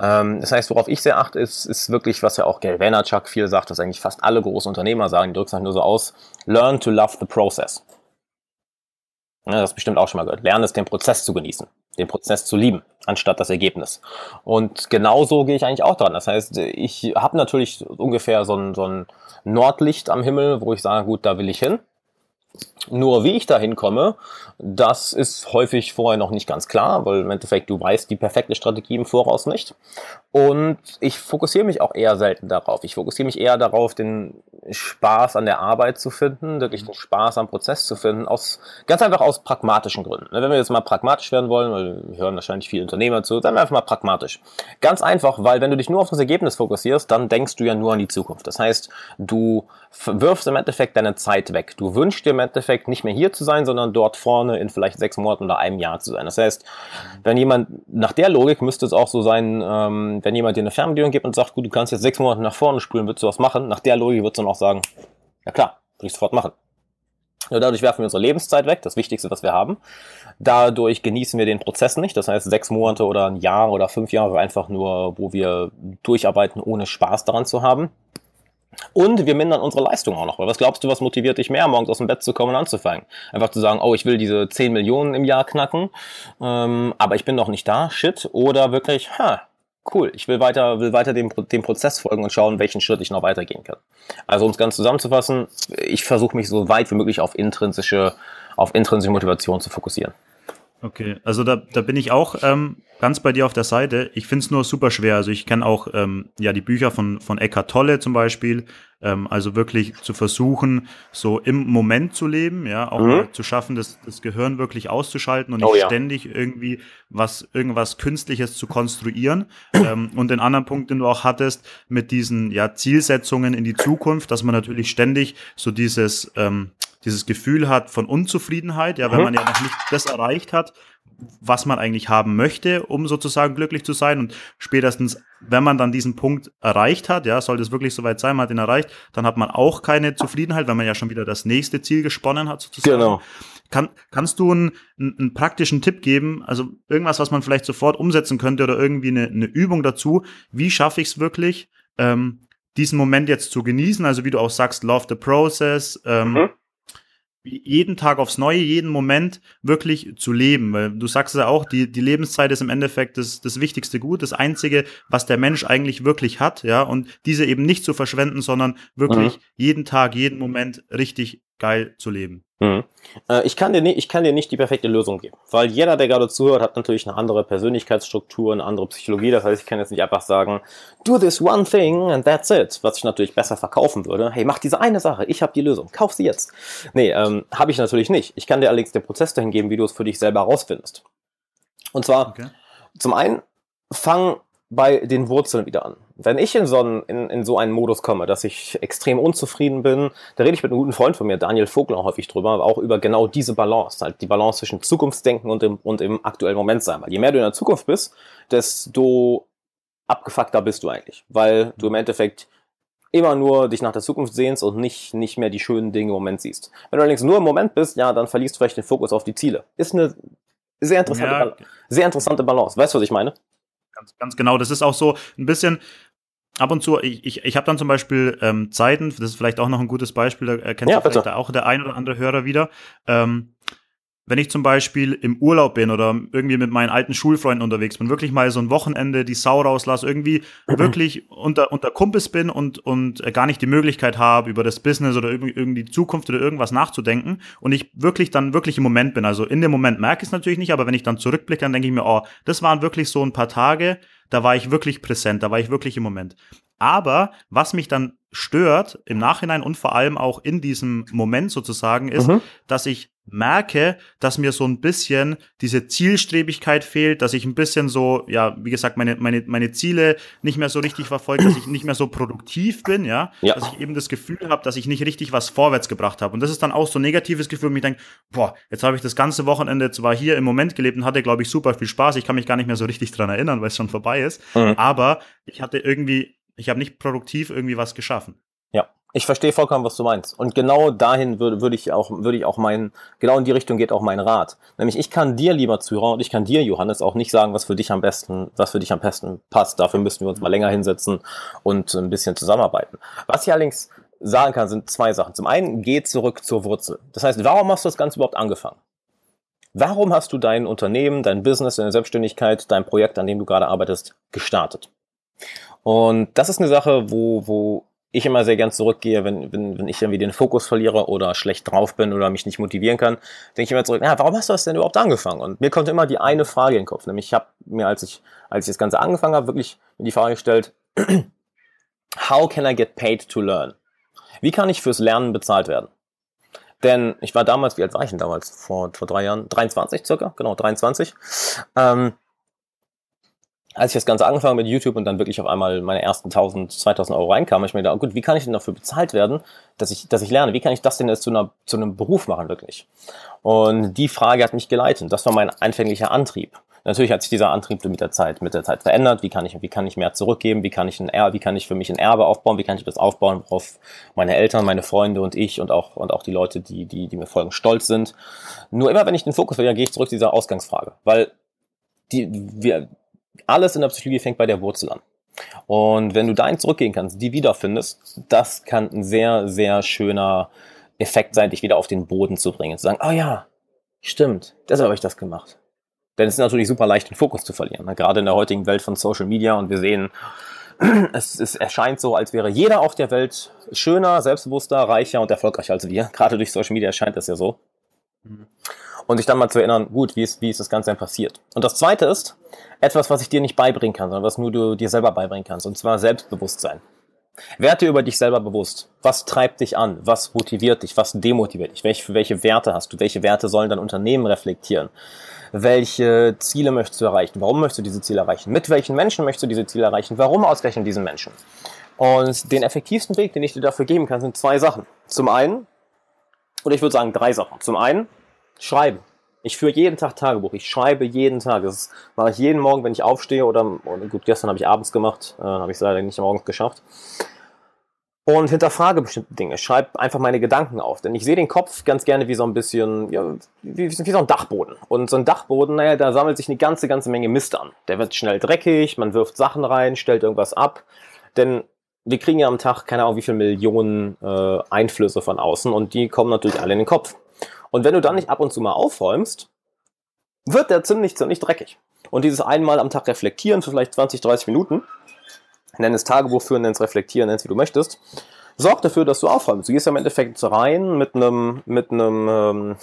Ähm, das heißt, worauf ich sehr achte, ist, ist wirklich, was ja auch Gary Vaynerchuk viel sagt, was eigentlich fast alle großen Unternehmer sagen, die drücken es nur so aus, learn to love the process. Ja, das bestimmt auch schon mal gehört. Lerne es, den Prozess zu genießen, den Prozess zu lieben, anstatt das Ergebnis. Und genauso gehe ich eigentlich auch dran. Das heißt, ich habe natürlich ungefähr so ein, so ein Nordlicht am Himmel, wo ich sage, gut, da will ich hin. Nur wie ich da hinkomme, das ist häufig vorher noch nicht ganz klar, weil im Endeffekt du weißt die perfekte Strategie im Voraus nicht. Und ich fokussiere mich auch eher selten darauf. Ich fokussiere mich eher darauf, den Spaß an der Arbeit zu finden, wirklich den Spaß am Prozess zu finden, aus ganz einfach aus pragmatischen Gründen. Wenn wir jetzt mal pragmatisch werden wollen, weil wir hören wahrscheinlich viele Unternehmer zu, dann einfach mal pragmatisch. Ganz einfach, weil wenn du dich nur auf das Ergebnis fokussierst, dann denkst du ja nur an die Zukunft. Das heißt, du wirfst im Endeffekt deine Zeit weg. Du wünschst dir im Endeffekt nicht mehr hier zu sein, sondern dort vorne in vielleicht sechs Monaten oder einem Jahr zu sein. Das heißt, wenn jemand, nach der Logik müsste es auch so sein, ähm, wenn jemand dir eine Fernbedienung gibt und sagt, gut, du kannst jetzt sechs Monate nach vorne spulen, willst du was machen? Nach der Logik würdest du dann auch sagen, ja klar, würde ich sofort machen. Nur dadurch werfen wir unsere Lebenszeit weg, das Wichtigste, was wir haben. Dadurch genießen wir den Prozess nicht. Das heißt, sechs Monate oder ein Jahr oder fünf Jahre einfach nur, wo wir durcharbeiten, ohne Spaß daran zu haben. Und wir mindern unsere Leistung auch noch. Weil was glaubst du, was motiviert dich mehr, morgens aus dem Bett zu kommen und anzufangen? Einfach zu sagen, oh, ich will diese zehn Millionen im Jahr knacken, ähm, aber ich bin noch nicht da, shit. Oder wirklich, ha, cool, ich will weiter will weiter dem, dem Prozess folgen und schauen, welchen Schritt ich noch weitergehen kann. Also um es ganz zusammenzufassen, ich versuche mich so weit wie möglich auf intrinsische, auf intrinsische Motivation zu fokussieren. Okay, also da, da bin ich auch ähm, ganz bei dir auf der Seite. Ich finde es nur super schwer. Also ich kenne auch ähm, ja die Bücher von, von Eckhart Tolle zum Beispiel. Ähm, also wirklich zu versuchen, so im Moment zu leben, ja, auch mhm. mal zu schaffen, das, das Gehirn wirklich auszuschalten und nicht oh, ja. ständig irgendwie was irgendwas Künstliches zu konstruieren. ähm, und den anderen Punkt, den du auch hattest, mit diesen ja Zielsetzungen in die Zukunft, dass man natürlich ständig so dieses ähm, dieses Gefühl hat von Unzufriedenheit, ja, wenn man ja noch nicht das erreicht hat, was man eigentlich haben möchte, um sozusagen glücklich zu sein. Und spätestens, wenn man dann diesen Punkt erreicht hat, ja, sollte es wirklich soweit sein, man hat ihn erreicht, dann hat man auch keine Zufriedenheit, weil man ja schon wieder das nächste Ziel gesponnen hat, sozusagen. Genau. Kann, kannst du einen, einen praktischen Tipp geben, also irgendwas, was man vielleicht sofort umsetzen könnte oder irgendwie eine, eine Übung dazu? Wie schaffe ich es wirklich, ähm, diesen Moment jetzt zu genießen? Also wie du auch sagst, love the process, ähm, mhm. jeden Tag aufs Neue, jeden Moment wirklich zu leben, weil du sagst ja auch, die die Lebenszeit ist im Endeffekt das das wichtigste Gut, das Einzige, was der Mensch eigentlich wirklich hat, ja, und diese eben nicht zu verschwenden, sondern wirklich mhm. jeden Tag, jeden Moment richtig geil zu leben. Mhm. Äh, ich kann dir nicht, ich kann dir nicht die perfekte Lösung geben, weil jeder, der gerade zuhört, hat natürlich eine andere Persönlichkeitsstruktur, eine andere Psychologie, das heißt, ich kann jetzt nicht einfach sagen, do this one thing and that's it, was ich natürlich besser verkaufen würde, hey, mach diese eine Sache, ich habe die Lösung, kauf sie jetzt. Nee, ähm, habe ich natürlich nicht. Ich kann dir allerdings den Prozess dahin geben, wie du es für dich selber herausfindest. Und zwar, okay. Zum einen, fang bei den Wurzeln wieder an. Wenn ich in so, einen, in, in so einen Modus komme, dass ich extrem unzufrieden bin, da rede ich mit einem guten Freund von mir, Daniel Vogler, häufig drüber, aber auch über genau diese Balance, halt die Balance zwischen Zukunftsdenken und im, und im aktuellen Moment sein. Weil je mehr du in der Zukunft bist, desto abgefuckter bist du eigentlich, weil du im Endeffekt immer nur dich nach der Zukunft sehnst und nicht, nicht mehr die schönen Dinge im Moment siehst. Wenn du allerdings nur im Moment bist, ja, dann verlierst du vielleicht den Fokus auf die Ziele. Ist eine sehr interessante, ja, okay. sehr interessante Balance. Weißt du, was ich meine? Ganz, ganz genau, das ist auch so ein bisschen ab und zu, ich, ich, ich habe dann zum Beispiel ähm, Zeiten, das ist vielleicht auch noch ein gutes Beispiel, da erkennt ja, vielleicht auch der ein oder andere Hörer wieder, ähm, wenn ich zum Beispiel im Urlaub bin oder irgendwie mit meinen alten Schulfreunden unterwegs bin, wirklich mal so ein Wochenende die Sau rauslasse, irgendwie wirklich unter, unter Kumpels bin und, und gar nicht die Möglichkeit habe, über das Business oder irgendwie, irgendwie die Zukunft oder irgendwas nachzudenken und ich wirklich dann wirklich im Moment bin. Also in dem Moment merke ich es natürlich nicht, aber wenn ich dann zurückblicke, dann denke ich mir, oh, das waren wirklich so ein paar Tage, da war ich wirklich präsent, da war ich wirklich im Moment. Aber was mich dann stört im Nachhinein und vor allem auch in diesem Moment sozusagen ist, mhm. dass ich merke, dass mir so ein bisschen diese Zielstrebigkeit fehlt, dass ich ein bisschen so, ja, wie gesagt, meine meine meine Ziele nicht mehr so richtig verfolge, dass ich nicht mehr so produktiv bin, ja, ja. dass ich eben das Gefühl habe, dass ich nicht richtig was vorwärts gebracht habe. Und das ist dann auch so ein negatives Gefühl, wo ich denke, boah, jetzt habe ich das ganze Wochenende zwar hier im Moment gelebt und hatte, glaube ich, super viel Spaß, ich kann mich gar nicht mehr so richtig dran erinnern, weil es schon vorbei ist, mhm. aber ich hatte irgendwie Ich habe nicht produktiv irgendwie was geschaffen. Ja, ich verstehe vollkommen, was du meinst. Und genau dahin würde, würde ich auch, würde ich auch meinen, genau in die Richtung geht auch mein Rat. Nämlich, ich kann dir, lieber Zuhörer, und ich kann dir, Johannes, auch nicht sagen, was für dich am besten, was für dich am besten passt. Dafür müssten wir uns mal länger hinsetzen und ein bisschen zusammenarbeiten. Was ich allerdings sagen kann, sind zwei Sachen. Zum einen, geh zurück zur Wurzel. Das heißt, warum hast du das Ganze überhaupt angefangen? Warum hast du dein Unternehmen, dein Business, deine Selbstständigkeit, dein Projekt, an dem du gerade arbeitest, gestartet? Und das ist eine Sache, wo, wo ich immer sehr gern zurückgehe, wenn, wenn, wenn ich irgendwie den Fokus verliere oder schlecht drauf bin oder mich nicht motivieren kann, denke ich immer zurück, na, warum hast du das denn überhaupt angefangen? Und mir kommt immer die eine Frage in den Kopf, nämlich ich habe mir, als ich, als ich das Ganze angefangen habe, wirklich mir die Frage gestellt, how can I get paid to learn? Wie kann ich fürs Lernen bezahlt werden? Denn ich war damals, wie alt war ich denn damals? Vor, vor drei Jahren, dreiundzwanzig circa, genau, dreiundzwanzig, ähm, als ich das Ganze angefangen mit YouTube und dann wirklich auf einmal meine ersten tausend, zweitausend Euro reinkam, habe ich mir gedacht, gut, wie kann ich denn dafür bezahlt werden, dass ich, dass ich lerne? Wie kann ich das denn jetzt zu, einer, zu einem Beruf machen, wirklich? Und die Frage hat mich geleitet. Das war mein anfänglicher Antrieb. Natürlich hat sich dieser Antrieb mit der Zeit, mit der Zeit verändert. Wie kann ich, wie kann ich mehr zurückgeben? Wie kann ich ein Erbe, wie kann ich für mich ein Erbe aufbauen? Wie kann ich das aufbauen, worauf meine Eltern, meine Freunde und ich und auch, und auch die Leute, die, die, die mir folgen, stolz sind? Nur immer, wenn ich den Fokus verliere, gehe ich zurück zu dieser Ausgangsfrage. Weil die, wir, alles in der Psychologie fängt bei der Wurzel an. Und wenn du dahin zurückgehen kannst, die wiederfindest, das kann ein sehr, sehr schöner Effekt sein, dich wieder auf den Boden zu bringen. Zu sagen, oh ja, stimmt, deshalb habe ich das gemacht. Denn es ist natürlich super leicht, den Fokus zu verlieren. Ne? Gerade in der heutigen Welt von Social Media. Und wir sehen, es, es erscheint so, als wäre jeder auf der Welt schöner, selbstbewusster, reicher und erfolgreicher als wir. Gerade durch Social Media erscheint das ja so. Und sich dann mal zu erinnern, gut, wie ist, wie ist das Ganze denn passiert? Und das Zweite ist etwas, was ich dir nicht beibringen kann, sondern was nur du dir selber beibringen kannst. Und zwar Selbstbewusstsein. Werd dir über dich selber bewusst. Was treibt dich an? Was motiviert dich? Was demotiviert dich? Welche, welche Werte hast du? Welche Werte sollen dein Unternehmen reflektieren? Welche Ziele möchtest du erreichen? Warum möchtest du diese Ziele erreichen? Mit welchen Menschen möchtest du diese Ziele erreichen? Warum ausgerechnet diesen Menschen? Und den effektivsten Weg, den ich dir dafür geben kann, sind zwei Sachen. Zum einen, oder ich würde sagen drei Sachen. Zum einen, schreiben. Ich führe jeden Tag Tagebuch. Ich schreibe jeden Tag. Das mache ich jeden Morgen, wenn ich aufstehe. Oder gut, gestern habe ich abends gemacht. Äh, habe ich es leider nicht morgens geschafft. Und hinterfrage bestimmte Dinge. Schreibe einfach meine Gedanken auf. Denn ich sehe den Kopf ganz gerne wie so ein bisschen, ja, wie, wie so ein Dachboden. Und so ein Dachboden, naja, da sammelt sich eine ganze, ganze Menge Mist an. Der wird schnell dreckig. Man wirft Sachen rein, stellt irgendwas ab. Denn wir kriegen ja am Tag, keine Ahnung, wie viele Millionen äh, Einflüsse von außen. Und die kommen natürlich alle in den Kopf. Und wenn du dann nicht ab und zu mal aufräumst, wird der ziemlich, ziemlich dreckig. Und dieses einmal am Tag reflektieren für vielleicht zwanzig, dreißig Minuten, nenn es Tagebuch führen, nenn es reflektieren, nenn es wie du möchtest, sorgt dafür, dass du aufräumst. Du gehst ja im Endeffekt rein mit einem, mit einem, ähm,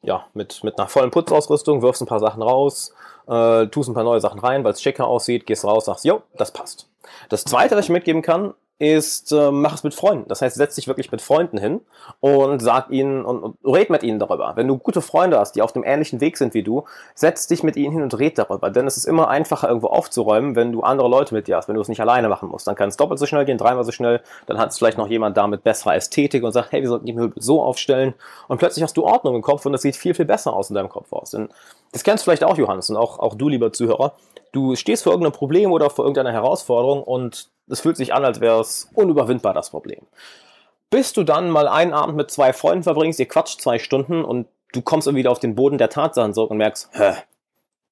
ja, mit, mit einer vollen Putzausrüstung, wirfst ein paar Sachen raus, äh, tust ein paar neue Sachen rein, weil es schicker aussieht, gehst raus, sagst, jo, das passt. Das Zweite, was ich mitgeben kann, ist, äh, mach es mit Freunden. Das heißt, setz dich wirklich mit Freunden hin und sag ihnen und, und red mit ihnen darüber. Wenn du gute Freunde hast, die auf dem ähnlichen Weg sind wie du, setz dich mit ihnen hin und red darüber. Denn es ist immer einfacher, irgendwo aufzuräumen, wenn du andere Leute mit dir hast, wenn du es nicht alleine machen musst. Dann kann es doppelt so schnell gehen, dreimal so schnell. Dann hat es vielleicht noch jemand da mit besserer Ästhetik und sagt, hey, wir sollten die Möbel so aufstellen. Und plötzlich hast du Ordnung im Kopf und das sieht viel, viel besser aus in deinem Kopf aus. Denn das kennst du vielleicht auch, Johannes, und auch, auch du, lieber Zuhörer. Du stehst vor irgendeinem Problem oder vor irgendeiner Herausforderung und es fühlt sich an, als wäre es unüberwindbar, das Problem. Bis du dann mal einen Abend mit zwei Freunden verbringst, ihr quatscht zwei Stunden und du kommst irgendwie wieder auf den Boden der Tatsachen zurück und merkst, hä,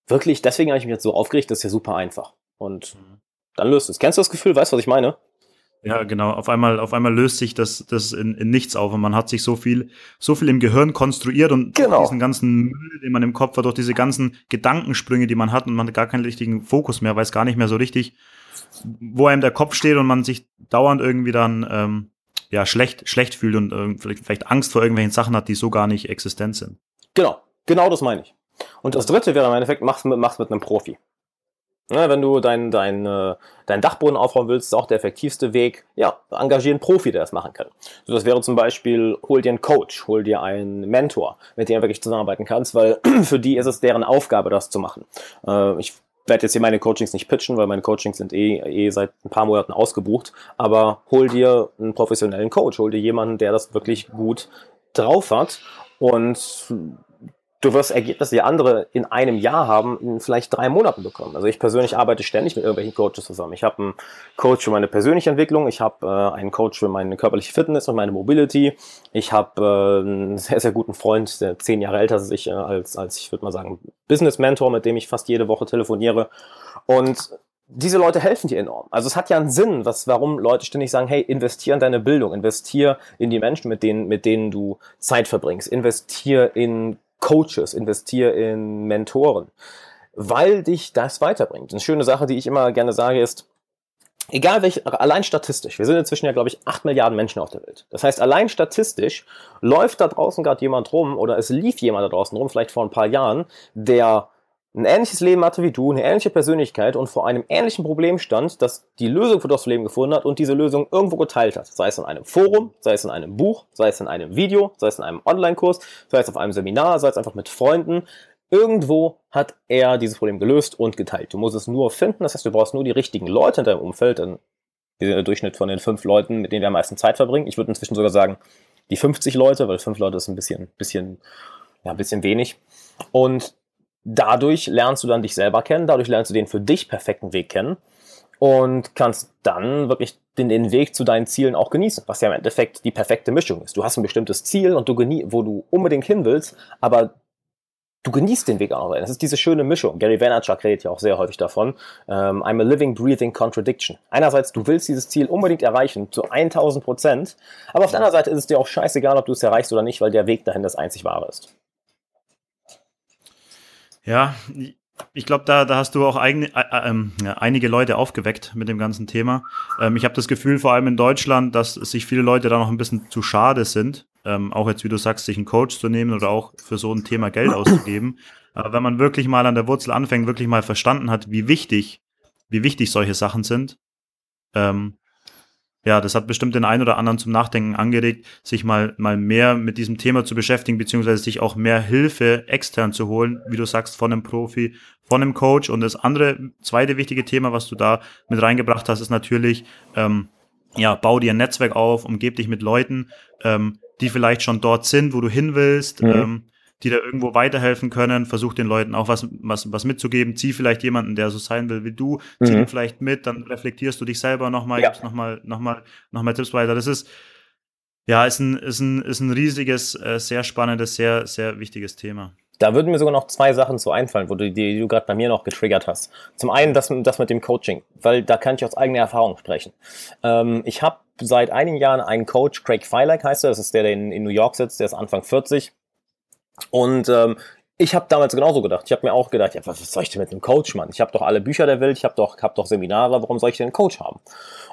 wirklich, deswegen habe ich mich jetzt so aufgeregt, das ist ja super einfach. Und dann löst es. Kennst du das Gefühl? Weißt du, was ich meine? Ja, genau. Auf einmal, auf einmal löst sich das, das in, in nichts auf und man hat sich so viel, so viel im Gehirn konstruiert und genau. Diesen ganzen Müll, den man im Kopf hat, durch diese ganzen Gedankensprünge, die man hat und man hat gar keinen richtigen Fokus mehr, weiß gar nicht mehr so richtig, wo einem der Kopf steht und man sich dauernd irgendwie dann ähm, ja, schlecht, schlecht fühlt und äh, vielleicht, vielleicht Angst vor irgendwelchen Sachen hat, die so gar nicht existent sind. Genau, genau das meine ich. Und das Dritte wäre im Endeffekt, mach's mit, mach's mit einem Profi. Ja, wenn du deinen dein, äh, dein Dachboden aufräumen willst, ist auch der effektivste Weg, ja, engagier einen Profi, der das machen kann. So, das wäre zum Beispiel, hol dir einen Coach, hol dir einen Mentor, mit dem du wirklich zusammenarbeiten kannst, weil für die ist es deren Aufgabe, das zu machen. Äh, ich werde jetzt hier meine Coachings nicht pitchen, weil meine Coachings sind eh, eh seit ein paar Monaten ausgebucht, aber hol dir einen professionellen Coach, hol dir jemanden, der das wirklich gut drauf hat und du wirst Ergebnisse, die andere in einem Jahr haben, in vielleicht drei Monaten bekommen. Also ich persönlich arbeite ständig mit irgendwelchen Coaches zusammen. Ich habe einen Coach für meine persönliche Entwicklung, ich habe äh, einen Coach für meine körperliche Fitness und meine Mobility, ich habe äh, einen sehr, sehr guten Freund, der zehn Jahre älter ist ich, äh, als, als, ich würde mal sagen, Business-Mentor, mit dem ich fast jede Woche telefoniere. Und diese Leute helfen dir enorm. Also es hat ja einen Sinn, was, warum Leute ständig sagen, hey, investier in deine Bildung, investier in die Menschen, mit denen, mit denen du Zeit verbringst, investier in Coaches, investier in Mentoren, weil dich das weiterbringt. Eine schöne Sache, die ich immer gerne sage, ist, egal welche, allein statistisch, wir sind inzwischen ja, glaube ich, acht Milliarden Menschen auf der Welt. Das heißt, allein statistisch läuft da draußen gerade jemand rum oder es lief jemand da draußen rum, vielleicht vor ein paar Jahren, der ein ähnliches Leben hatte wie du, eine ähnliche Persönlichkeit und vor einem ähnlichen Problem stand, das die Lösung für das Problem gefunden hat und diese Lösung irgendwo geteilt hat. Sei es in einem Forum, sei es in einem Buch, sei es in einem Video, sei es in einem Online-Kurs, sei es auf einem Seminar, sei es einfach mit Freunden. Irgendwo hat er dieses Problem gelöst und geteilt. Du musst es nur finden, das heißt, du brauchst nur die richtigen Leute in deinem Umfeld. Denn wir sind der Durchschnitt von den fünf Leuten, mit denen wir am meisten Zeit verbringen. Ich würde inzwischen sogar sagen, die fünfzig Leute, weil fünf Leute ist ein bisschen, bisschen, ja, ein bisschen wenig. Und dadurch lernst du dann dich selber kennen, dadurch lernst du den für dich perfekten Weg kennen und kannst dann wirklich den, den Weg zu deinen Zielen auch genießen, was ja im Endeffekt die perfekte Mischung ist. Du hast ein bestimmtes Ziel, und du genie- wo du unbedingt hin willst, aber du genießt den Veganer. Das ist diese schöne Mischung. Gary Vaynerchuk redet ja auch sehr häufig davon. Ähm, I'm a living, breathing contradiction. Einerseits, du willst dieses Ziel unbedingt erreichen, zu tausend Prozent. Aber auf der anderen Seite ist es dir auch scheißegal, ob du es erreichst oder nicht, weil der Weg dahin das einzig wahre ist. Ja, ich glaube, da, da hast du auch eigne, äh, äh, einige Leute aufgeweckt mit dem ganzen Thema. Ähm, ich habe das Gefühl, vor allem in Deutschland, dass sich viele Leute da noch ein bisschen zu schade sind. Ähm, auch jetzt, wie du sagst, sich einen Coach zu nehmen oder auch für so ein Thema Geld auszugeben. Aber wenn man wirklich mal an der Wurzel anfängt, wirklich mal verstanden hat, wie wichtig, wie wichtig solche Sachen sind, ähm, ja, das hat bestimmt den einen oder anderen zum Nachdenken angeregt, sich mal, mal mehr mit diesem Thema zu beschäftigen, beziehungsweise sich auch mehr Hilfe extern zu holen, wie du sagst, von einem Profi, von einem Coach. Und das andere, zweite wichtige Thema, was du da mit reingebracht hast, ist natürlich, ähm, ja, bau dir ein Netzwerk auf, umgib dich mit Leuten, ähm, die vielleicht schon dort sind, wo du hin willst, mhm. ähm, die da irgendwo weiterhelfen können. Versuch den Leuten auch was, was, was mitzugeben. Zieh vielleicht jemanden, der so sein will wie du, zieh mhm. ihn vielleicht mit, dann reflektierst du dich selber nochmal, ja. gibst nochmal noch mal, noch mal Tipps weiter. Das ist, ja, ist ein, ist ein, ist ein riesiges, sehr spannendes, sehr, sehr wichtiges Thema. Da würden mir sogar noch zwei Sachen zu einfallen, wo du, die, die du gerade bei mir noch getriggert hast. Zum einen das, das mit dem Coaching, weil da kann ich aus eigener Erfahrung sprechen. Ähm, ich habe seit einigen Jahren einen Coach, Craig Feilek heißt er, das ist der, der in, in New York sitzt, der ist Anfang vierzig. Und ähm, ich habe damals genauso gedacht. Ich habe mir auch gedacht, ja, was soll ich denn mit einem Coach, Mann? Ich habe doch alle Bücher der Welt, ich habe doch, hab doch Seminare, warum soll ich denn einen Coach haben?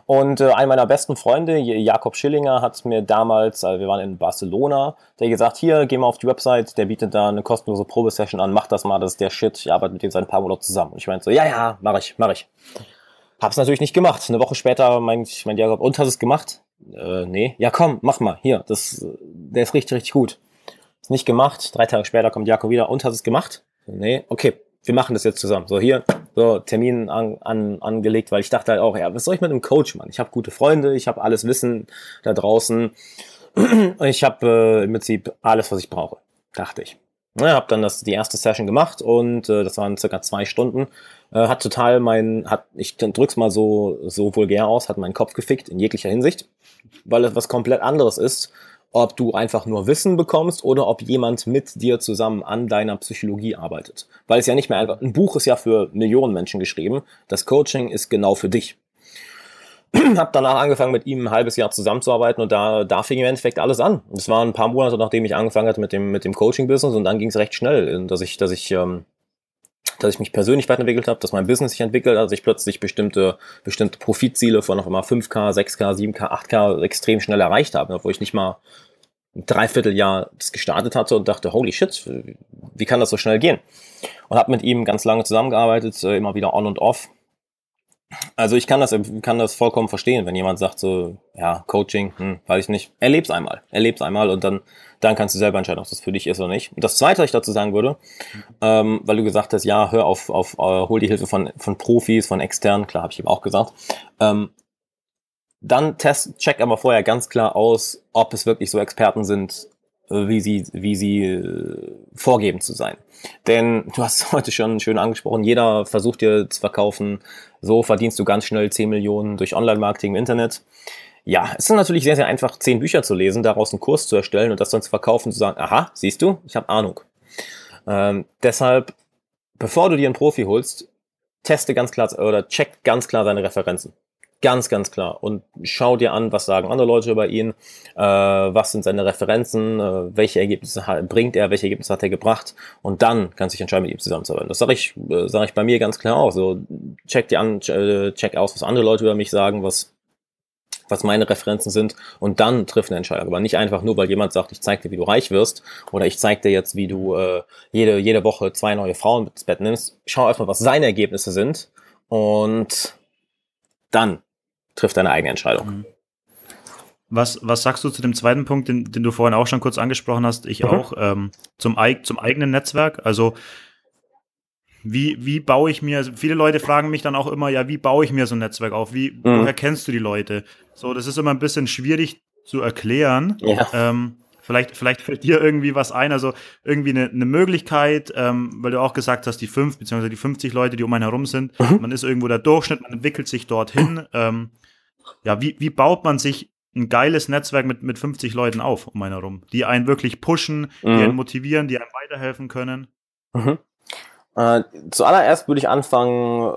Und äh, einer meiner besten Freunde, Jakob Schillinger, hat mir damals, also wir waren in Barcelona, der gesagt, hier, geh mal auf die Website, der bietet da eine kostenlose Probesession an, mach das mal, das ist der Shit, ich arbeite mit dem seit ein paar Monaten zusammen. Und ich meinte so, ja, ja, mach ich, mach ich. Hab's natürlich nicht gemacht. Eine Woche später meinte ich, mein Jakob, und, hast du es gemacht? Äh, nee. Ja, komm, mach mal, hier, das, der ist richtig, richtig gut. Ist nicht gemacht. Drei Tage später kommt Jakob wieder. Und, hast du es gemacht? Nee. Okay, wir machen das jetzt zusammen. So, hier, so, Termin an, an, angelegt, weil ich dachte halt auch, ja, was soll ich mit einem Coach, Mann? Ich habe gute Freunde, ich habe alles Wissen da draußen. Und ich habe äh, im Prinzip alles, was ich brauche, dachte ich. Ja, habe dann das, die erste Session gemacht und äh, das waren circa zwei Stunden. Äh, hat total mein, hat, ich drück's mal so, so vulgär aus, hat meinen Kopf gefickt in jeglicher Hinsicht, weil es was komplett anderes ist, ob du einfach nur Wissen bekommst oder ob jemand mit dir zusammen an deiner Psychologie arbeitet. Weil es ja nicht mehr einfach, ein Buch ist ja für Millionen Menschen geschrieben, das Coaching ist genau für dich. Hab danach angefangen, mit ihm ein halbes Jahr zusammenzuarbeiten und da, da fing im Endeffekt alles an. Das waren ein paar Monate, nachdem ich angefangen hatte mit dem, mit dem Coaching-Business und dann ging es recht schnell, dass ich, dass ich, ähm, dass ich mich persönlich weiterentwickelt habe, dass mein Business sich entwickelt, dass ich plötzlich bestimmte, bestimmte Profitziele von auf einmal fünf K, sechs K, sieben K, acht K extrem schnell erreicht habe, obwohl ich nicht mal ein Dreivierteljahr das gestartet hatte und dachte, holy shit, wie kann das so schnell gehen? Und habe mit ihm ganz lange zusammengearbeitet, immer wieder on und off. Also ich kann das, kann das vollkommen verstehen, wenn jemand sagt so, ja, Coaching, hm, weiß ich nicht, erleb's einmal, erleb's einmal und dann, dann kannst du selber entscheiden, ob das für dich ist oder nicht. Und das Zweite, was ich dazu sagen würde, ähm, weil du gesagt hast, ja, hör auf, auf, uh, hol die Hilfe von, von Profis, von externen, klar, habe ich eben auch gesagt, ähm, dann test, check aber vorher ganz klar aus, ob es wirklich so Experten sind, wie sie, wie sie äh, vorgeben zu sein. Denn du hast es heute schon schön angesprochen, jeder versucht dir zu verkaufen, so verdienst du ganz schnell zehn Millionen durch Online-Marketing im Internet. Ja, es ist natürlich sehr, sehr einfach, zehn Bücher zu lesen, daraus einen Kurs zu erstellen und das dann zu verkaufen, zu sagen, aha, siehst du, ich habe Ahnung. Ähm, deshalb, bevor du dir einen Profi holst, teste ganz klar oder check ganz klar seine Referenzen. Ganz, ganz klar. Und schau dir an, was sagen andere Leute über ihn, äh, was sind seine Referenzen, äh, welche Ergebnisse hat, bringt er, welche Ergebnisse hat er gebracht und dann kannst du dich entscheiden, mit ihm zusammenzuarbeiten. Das sage ich, äh, sag ich bei mir ganz klar auch. So, check dir an, äh, check aus, was andere Leute über mich sagen, was was meine Referenzen sind und dann triff eine Entscheidung. Aber nicht einfach nur, weil jemand sagt, ich zeig dir, wie du reich wirst oder ich zeig dir jetzt, wie du äh, jede jede Woche zwei neue Frauen ins Bett nimmst. Schau erstmal, was seine Ergebnisse sind und dann trifft deine eigene Entscheidung. Was, was sagst du zu dem zweiten Punkt, den, den du vorhin auch schon kurz angesprochen hast, ich mhm. auch, ähm, zum, zum eigenen Netzwerk? Also wie, wie baue ich mir, viele Leute fragen mich dann auch immer, ja, wie baue ich mir so ein Netzwerk auf? Wie, mhm. woher kennst du die Leute? So, das ist immer ein bisschen schwierig zu erklären. Ja. Ähm, Vielleicht, vielleicht fällt dir irgendwie was ein, also irgendwie eine, eine Möglichkeit, ähm, weil du auch gesagt hast, die fünf beziehungsweise die fünfzig Leute, die um einen herum sind, mhm. man ist irgendwo der Durchschnitt, man entwickelt sich dorthin. Ähm, ja, wie, wie baut man sich ein geiles Netzwerk mit, mit fünfzig Leuten auf um einen herum, die einen wirklich pushen, mhm. die einen motivieren, die einem weiterhelfen können? Mhm. Äh, zuallererst würde ich anfangen,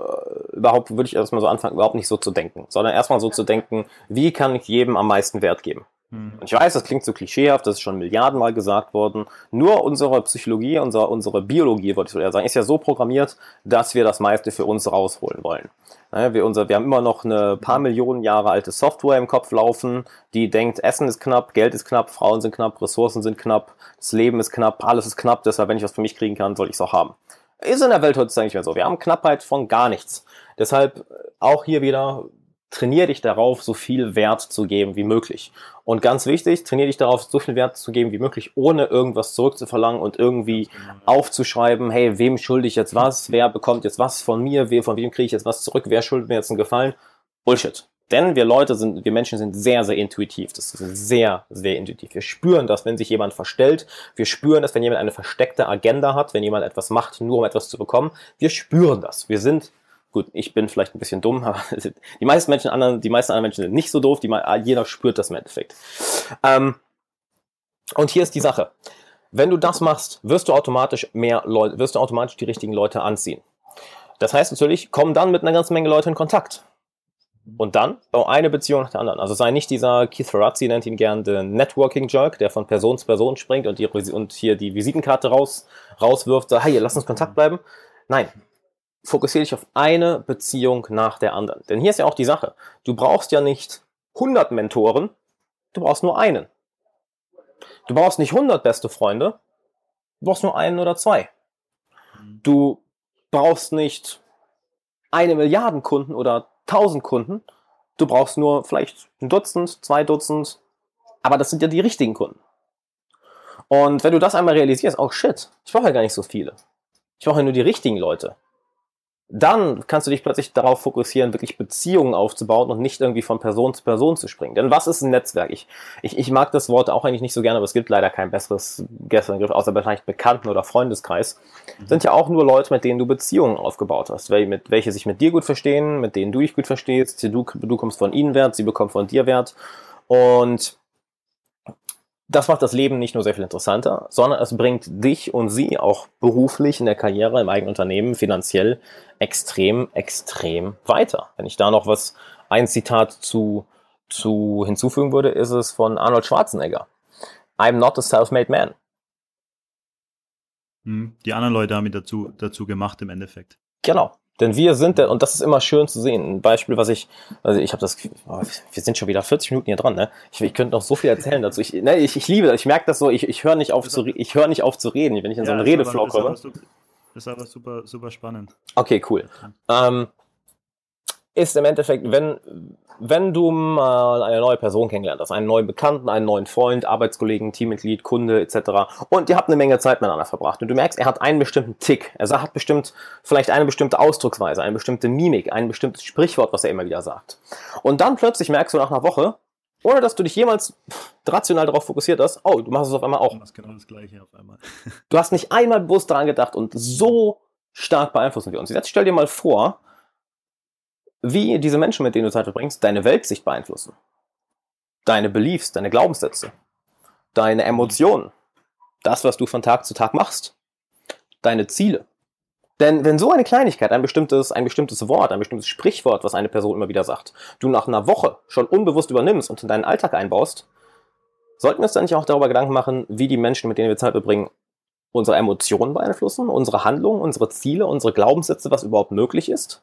überhaupt würde ich erstmal so anfangen, überhaupt nicht so zu denken, sondern erstmal so zu denken, wie kann ich jedem am meisten Wert geben? Mhm. Und ich weiß, das klingt so klischeehaft, das ist schon Milliardenmal gesagt worden. Nur unsere Psychologie, unsere, unsere Biologie, wollte ich eher sagen, ist ja so programmiert, dass wir das meiste für uns rausholen wollen. Wir, unser, wir haben immer noch eine paar Millionen Jahre alte Software im Kopf laufen, die denkt, Essen ist knapp, Geld ist knapp, Frauen sind knapp, Ressourcen sind knapp, das Leben ist knapp, alles ist knapp, deshalb, wenn ich was für mich kriegen kann, soll ich es auch haben. Ist in der Welt heutzutage nicht mehr so. Wir haben Knappheit von gar nichts. Deshalb auch hier wieder, trainier dich darauf, so viel Wert zu geben wie möglich. Und ganz wichtig, trainier dich darauf, so viel Wert zu geben wie möglich, ohne irgendwas zurückzuverlangen und irgendwie aufzuschreiben, hey, wem schulde ich jetzt was? Wer bekommt jetzt was von mir? Wer, von wem kriege ich jetzt was zurück? Wer schuldet mir jetzt einen Gefallen? Bullshit. Denn wir Leute sind, wir Menschen sind sehr, sehr intuitiv. Das ist sehr, sehr intuitiv. Wir spüren das, wenn sich jemand verstellt. Wir spüren das, wenn jemand eine versteckte Agenda hat, wenn jemand etwas macht, nur um etwas zu bekommen. Wir spüren das. Wir sind, gut, ich bin vielleicht ein bisschen dumm, aber die meisten Menschen, anderen, die meisten anderen Menschen sind nicht so doof. Die, jeder spürt das im Endeffekt. Ähm, und hier ist die Sache. Wenn du das machst, wirst du automatisch mehr Leute, wirst du automatisch die richtigen Leute anziehen. Das heißt natürlich, komm dann mit einer ganzen Menge Leute in Kontakt. Und dann bau eine Beziehung nach der anderen. Also sei nicht dieser, Keith Ferrazzi nennt ihn gern den Networking-Jerk, der von Person zu Person springt und, die, und hier die Visitenkarte raus, rauswirft, sagt, hey, lass uns Kontakt bleiben. Nein, fokussiere dich auf eine Beziehung nach der anderen. Denn hier ist ja auch die Sache, du brauchst ja nicht hundert Mentoren, du brauchst nur einen. Du brauchst nicht hundert beste Freunde, du brauchst nur einen oder zwei. Du brauchst nicht eine Milliarden Kunden oder tausend Kunden, du brauchst nur vielleicht ein Dutzend, zwei Dutzend, aber das sind ja die richtigen Kunden. Und wenn du das einmal realisierst, oh shit, ich brauche ja gar nicht so viele, ich brauche ja nur die richtigen Leute, dann kannst du dich plötzlich darauf fokussieren, wirklich Beziehungen aufzubauen und nicht irgendwie von Person zu Person zu springen. Denn was ist ein Netzwerk? Ich, ich, ich mag das Wort auch eigentlich nicht so gerne, aber es gibt leider kein besseres Begriff, außer vielleicht Bekannten- oder Freundeskreis. Mhm. Sind ja auch nur Leute, mit denen du Beziehungen aufgebaut hast, welche, mit, welche sich mit dir gut verstehen, mit denen du dich gut verstehst. Du, du kommst von ihnen Wert, sie bekommen von dir Wert. Und das macht das Leben nicht nur sehr viel interessanter, sondern es bringt dich und sie auch beruflich in der Karriere, im eigenen Unternehmen, finanziell extrem, extrem weiter. Wenn ich da noch was, ein Zitat zu, zu hinzufügen würde, ist es von Arnold Schwarzenegger. I'm not a self-made man. Die anderen Leute haben ihn dazu, dazu gemacht im Endeffekt. Genau. Denn wir sind, der, und das ist immer schön zu sehen, ein Beispiel, was ich, also ich habe das, oh, wir sind schon wieder vierzig Minuten hier dran, ne? Ich, ich könnte noch so viel erzählen dazu. Ich, ne, ich, ich liebe das, ich merke das so, ich, ich höre nicht, hör nicht auf zu reden, wenn ich in so einen ja, Redeflow komme. Das ist aber super, super spannend. Okay, cool. Ähm, ist im Endeffekt, wenn, wenn du mal eine neue Person kennengelernt hast, einen neuen Bekannten, einen neuen Freund, Arbeitskollegen, Teammitglied, Kunde et cetera. Und ihr habt eine Menge Zeit miteinander verbracht und du merkst, er hat einen bestimmten Tick, er hat bestimmt vielleicht eine bestimmte Ausdrucksweise, eine bestimmte Mimik, ein bestimmtes Sprichwort, was er immer wieder sagt. Und dann plötzlich merkst du nach einer Woche, ohne dass du dich jemals rational darauf fokussiert hast, oh, du machst es auf einmal auch. Du machst genau das Gleiche auf einmal. Du hast nicht einmal bewusst daran gedacht und so stark beeinflussen wir uns. Jetzt stell dir mal vor, wie diese Menschen, mit denen du Zeit verbringst, deine Weltsicht beeinflussen. Deine Beliefs, deine Glaubenssätze, deine Emotionen, das, was du von Tag zu Tag machst, deine Ziele. Denn wenn so eine Kleinigkeit, ein bestimmtes, ein bestimmtes Wort, ein bestimmtes Sprichwort, was eine Person immer wieder sagt, du nach einer Woche schon unbewusst übernimmst und in deinen Alltag einbaust, sollten wir uns dann nicht auch darüber Gedanken machen, wie die Menschen, mit denen wir Zeit verbringen, unsere Emotionen beeinflussen, unsere Handlungen, unsere Ziele, unsere Glaubenssätze, was überhaupt möglich ist?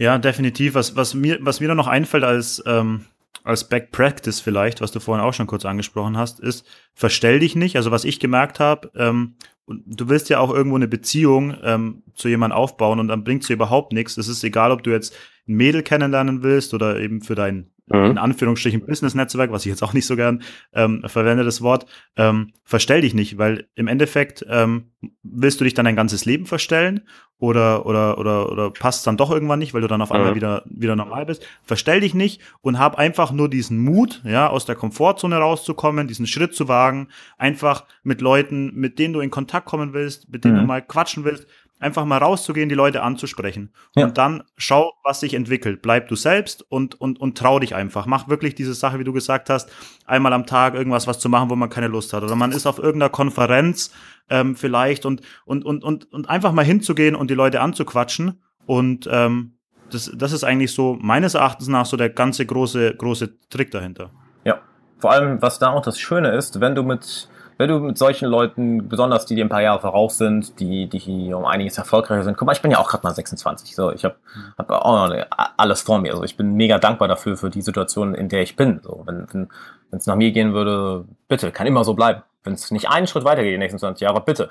Ja, definitiv. Was, was mir, was mir da noch einfällt als, ähm, als Back Practice vielleicht, was du vorhin auch schon kurz angesprochen hast, ist, verstell dich nicht. Also was ich gemerkt habe, ähm, du willst ja auch irgendwo eine Beziehung ähm, zu jemandem aufbauen und dann bringt es dir überhaupt nichts. Es ist egal, ob du jetzt ein Mädel kennenlernen willst oder eben für dein, mhm. in Anführungsstrichen, Business-Netzwerk, was ich jetzt auch nicht so gern ähm, verwende, das Wort, ähm, verstell dich nicht, weil im Endeffekt ähm, willst du dich dann dein ganzes Leben verstellen oder oder oder oder passt dann doch irgendwann nicht, weil du dann auf einmal mhm. wieder wieder normal bist. Verstell dich nicht und hab einfach nur diesen Mut, ja, aus der Komfortzone rauszukommen, diesen Schritt zu wagen, einfach mit Leuten, mit denen du in Kontakt kommen willst, mit denen mhm. du mal quatschen willst, Einfach mal rauszugehen, die Leute anzusprechen. Ja. Und dann schau, was sich entwickelt. Bleib du selbst und, und, und trau dich einfach. Mach wirklich diese Sache, wie du gesagt hast, einmal am Tag irgendwas was zu machen, wo man keine Lust hat. Oder man ist auf irgendeiner Konferenz ähm, vielleicht und, und, und, und, und einfach mal hinzugehen und die Leute anzuquatschen. Und ähm, das, das ist eigentlich so meines Erachtens nach so der ganze große, große Trick dahinter. Ja, vor allem, was da auch das Schöne ist, wenn du mit... Wenn du mit solchen Leuten, besonders die, die ein paar Jahre voraus sind, die, die um einiges erfolgreicher sind, guck mal, ich bin ja auch gerade mal sechsundzwanzig, so, ich habe hab auch noch alles vor mir, so, ich bin mega dankbar dafür, für die Situation, in der ich bin, so, wenn wenn es nach mir gehen würde, bitte, kann immer so bleiben, wenn es nicht einen Schritt weitergeht die nächsten zwanzig Jahre, bitte,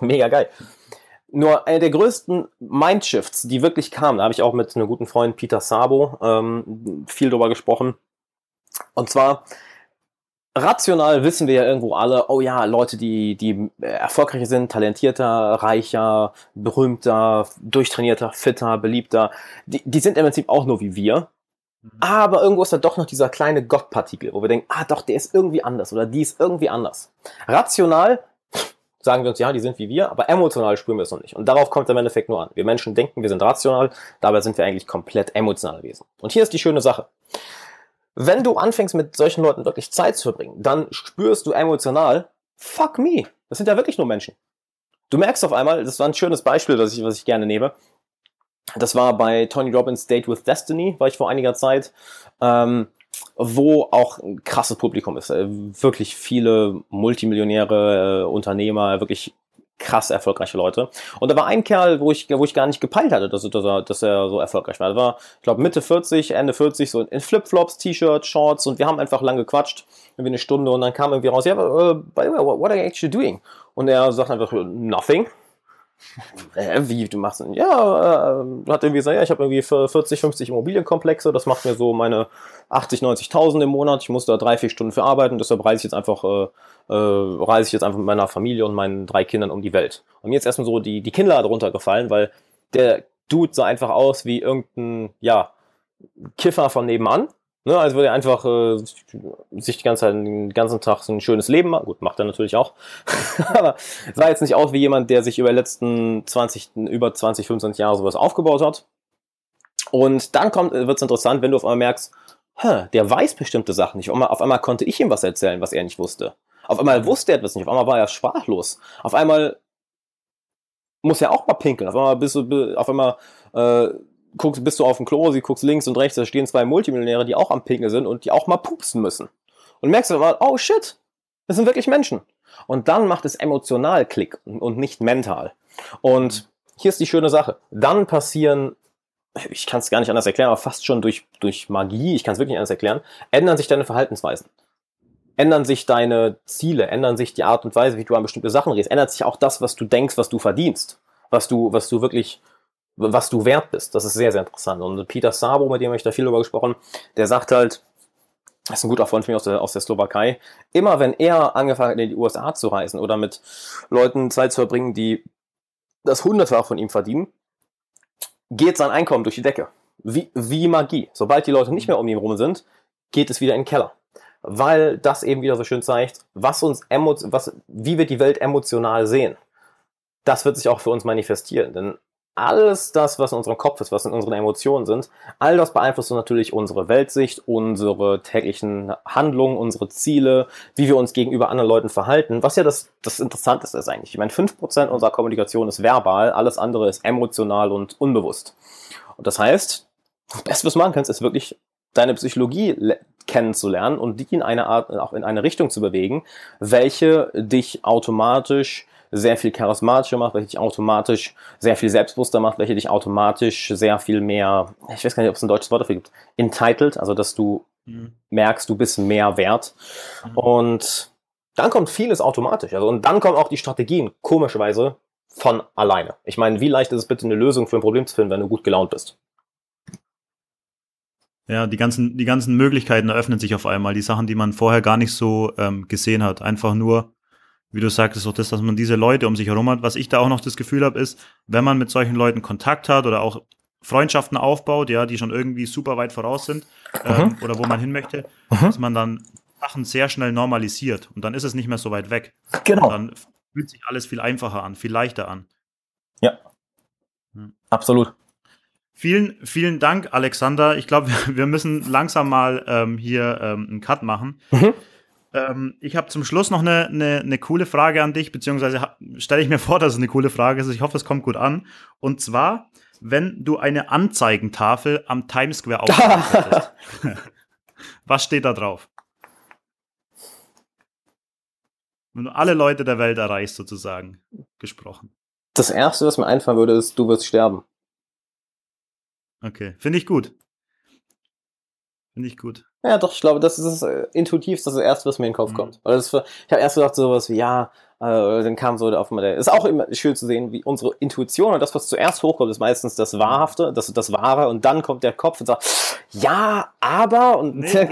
mega geil. Nur einer der größten Mindshifts, die wirklich kamen, da habe ich auch mit einem guten Freund, Peter Sabo, ähm, viel drüber gesprochen, und zwar... Rational wissen wir ja irgendwo alle, oh ja, Leute, die die erfolgreicher sind, talentierter, reicher, berühmter, durchtrainierter, fitter, beliebter, die, die sind im Prinzip auch nur wie wir. Aber irgendwo ist da doch noch dieser kleine Gottpartikel, wo wir denken, ah doch, der ist irgendwie anders oder die ist irgendwie anders. Rational sagen wir uns, ja, die sind wie wir, aber emotional spüren wir es noch nicht. Und darauf kommt es im Endeffekt nur an. Wir Menschen denken, wir sind rational, dabei sind wir eigentlich komplett emotionale Wesen. Und hier ist die schöne Sache. Wenn du anfängst, mit solchen Leuten wirklich Zeit zu verbringen, dann spürst du emotional, fuck me, das sind ja wirklich nur Menschen. Du merkst auf einmal, das war ein schönes Beispiel, das ich, was ich gerne nehme, das war bei Tony Robbins Date with Destiny, war ich vor einiger Zeit, ähm, wo auch ein krasses Publikum ist, wirklich viele Multimillionäre, äh, Unternehmer, wirklich krass erfolgreiche Leute. Und da war ein Kerl, wo ich, wo ich gar nicht gepeilt hatte, dass, dass, er, dass er so erfolgreich war. Er war, ich glaube, Mitte vierzig, Ende vierzig, so in Flipflops, T-Shirt, Shorts, und wir haben einfach lang gequatscht, irgendwie eine Stunde, und dann kam irgendwie raus, ja, yeah, by the way, what are you actually doing? Und er sagt einfach, nothing. Äh, wie, du machst, ja, äh, hat irgendwie gesagt, ja, ich habe irgendwie für vierzig, fünfzig Immobilienkomplexe, das macht mir so meine achtzig, neunzigtausend im Monat, ich muss da drei, vier Stunden für arbeiten, deshalb reise ich jetzt einfach, äh, äh, reise ich jetzt einfach mit meiner Familie und meinen drei Kindern um die Welt. Und mir ist erstmal so die, die Kinnlade runtergefallen, weil der Dude sah einfach aus wie irgendein, ja, Kiffer von nebenan. Ne, also würde er einfach äh, sich die ganze Zeit, den ganzen Tag so ein schönes Leben machen. Gut, macht er natürlich auch. Aber sah jetzt nicht aus wie jemand, der sich über die letzten zwanzig, über zwanzig, fünfundzwanzig Jahre sowas aufgebaut hat. Und dann kommt, wird es interessant, wenn du auf einmal merkst, hä, der weiß bestimmte Sachen nicht. Auf einmal, auf einmal konnte ich ihm was erzählen, was er nicht wusste. Auf einmal wusste er etwas nicht. Auf einmal war er sprachlos. Auf einmal muss er auch mal pinkeln. Auf einmal bist du, auf einmal, äh, guckst, bist du auf dem Klo, sie guckst links und rechts, da stehen zwei Multimillionäre, die auch am Pinkeln sind und die auch mal pupsen müssen. Und merkst du mal, oh shit, das sind wirklich Menschen. Und dann macht es emotional Klick und nicht mental. Und hier ist die schöne Sache. Dann passieren, ich kann es gar nicht anders erklären, aber fast schon durch, durch Magie, ich kann es wirklich nicht anders erklären, ändern sich deine Verhaltensweisen. Ändern sich deine Ziele, ändern sich die Art und Weise, wie du an bestimmte Sachen gehst. Ändert sich auch das, was du denkst, was du verdienst. Was du, was du wirklich... was du wert bist. Das ist sehr, sehr interessant. Und Peter Sabo, mit dem habe ich da viel drüber gesprochen, der sagt halt, das ist ein guter Freund von mir aus der, aus der Slowakei, immer wenn er angefangen hat, in die U S A zu reisen oder mit Leuten Zeit zu verbringen, die das Hundertfache von ihm verdienen, geht sein Einkommen durch die Decke. Wie, wie Magie. Sobald die Leute nicht mehr um ihn rum sind, geht es wieder in den Keller. Weil das eben wieder so schön zeigt, was uns emo- was, wie wir die Welt emotional sehen. Das wird sich auch für uns manifestieren. Denn alles das, was in unserem Kopf ist, was in unseren Emotionen sind, all das beeinflusst natürlich unsere Weltsicht, unsere täglichen Handlungen, unsere Ziele, wie wir uns gegenüber anderen Leuten verhalten, was ja das, das Interessanteste ist eigentlich. Ich meine, fünf Prozent unserer Kommunikation ist verbal, alles andere ist emotional und unbewusst. Und das heißt, das Beste, was du machen kannst, ist wirklich deine Psychologie le- kennenzulernen und die in eine Art, auch in eine Richtung zu bewegen, welche dich automatisch sehr viel charismatischer macht, welche dich automatisch sehr viel selbstbewusster macht, welche dich automatisch sehr viel mehr, ich weiß gar nicht, ob es ein deutsches Wort dafür gibt, entitled, also dass du mhm. merkst, du bist mehr wert. Mhm. Und dann kommt vieles automatisch. Also, und dann kommen auch die Strategien, komischerweise, von alleine. Ich meine, wie leicht ist es bitte, eine Lösung für ein Problem zu finden, wenn du gut gelaunt bist? Ja, die ganzen, die ganzen Möglichkeiten eröffnen sich auf einmal, die Sachen, die man vorher gar nicht so ähm, gesehen hat. Einfach nur, wie du sagtest, auch das, dass man diese Leute um sich herum hat. Was ich da auch noch das Gefühl habe, ist, wenn man mit solchen Leuten Kontakt hat oder auch Freundschaften aufbaut, ja, die schon irgendwie super weit voraus sind, ähm, mhm. oder wo man hin möchte, mhm. dass man dann Sachen sehr schnell normalisiert und dann ist es nicht mehr so weit weg. Genau. Und dann fühlt sich alles viel einfacher an, viel leichter an. Ja, Absolut. Vielen, vielen Dank, Alexander. Ich glaube, wir müssen langsam mal ähm, hier ähm, einen Cut machen. Mhm. Ähm, ich habe zum Schluss noch eine, eine, eine coole Frage an dich, beziehungsweise stelle ich mir vor, dass es eine coole Frage ist. Ich hoffe, es kommt gut an. Und zwar, wenn du eine Anzeigentafel am Times Square aufgestellt hättest, was steht da drauf? Wenn du alle Leute der Welt erreichst, sozusagen, gesprochen. Das Erste, was mir einfallen würde, ist, du wirst sterben. Okay, finde ich gut. Finde ich gut. Ja, doch, ich glaube, das ist äh, intuitiv, das ist das Erste, was mir in den Kopf mhm. kommt. Weil das, ich habe erst gedacht, sowas wie, ja, äh, dann kam so auf einmal der. Ist auch immer schön zu sehen, wie unsere Intuition und das, was zuerst hochkommt, ist meistens das Wahrhafte, das, das Wahre, und dann kommt der Kopf und sagt, ja, aber. Und nee, t-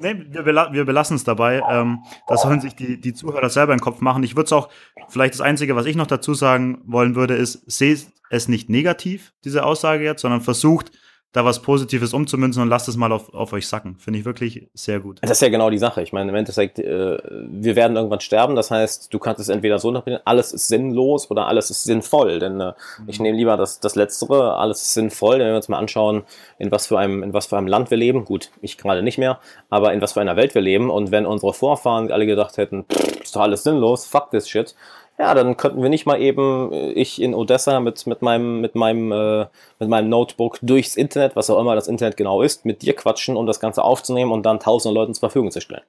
nee wir, bela- wir belassen es dabei. Ähm, das sollen sich die, die Zuhörer selber in den Kopf machen. Ich würde es auch, vielleicht das Einzige, was ich noch dazu sagen wollen würde, ist, seht es nicht negativ, diese Aussage jetzt, sondern versucht, da was Positives umzumünzen und lasst es mal auf, auf euch sacken. Finde ich wirklich sehr gut. Das ist ja genau die Sache. Ich meine, im Endeffekt, äh, wir werden irgendwann sterben. Das heißt, du kannst es entweder so interpretieren, alles ist sinnlos, oder alles ist sinnvoll. Denn äh, mhm. ich nehme lieber das, das Letztere, alles ist sinnvoll. Denn wenn wir uns mal anschauen, in was für einem, in was für einem Land wir leben, gut, ich gerade nicht mehr, aber in was für einer Welt wir leben. Und wenn unsere Vorfahren alle gedacht hätten, pff, ist doch alles sinnlos, fuck this shit, ja, dann könnten wir nicht mal eben, ich in Odessa mit, mit meinem, mit meinem, äh, mit meinem Notebook durchs Internet, was auch immer das Internet genau ist, mit dir quatschen, um das Ganze aufzunehmen und dann tausende Leuten zur Verfügung zu stellen.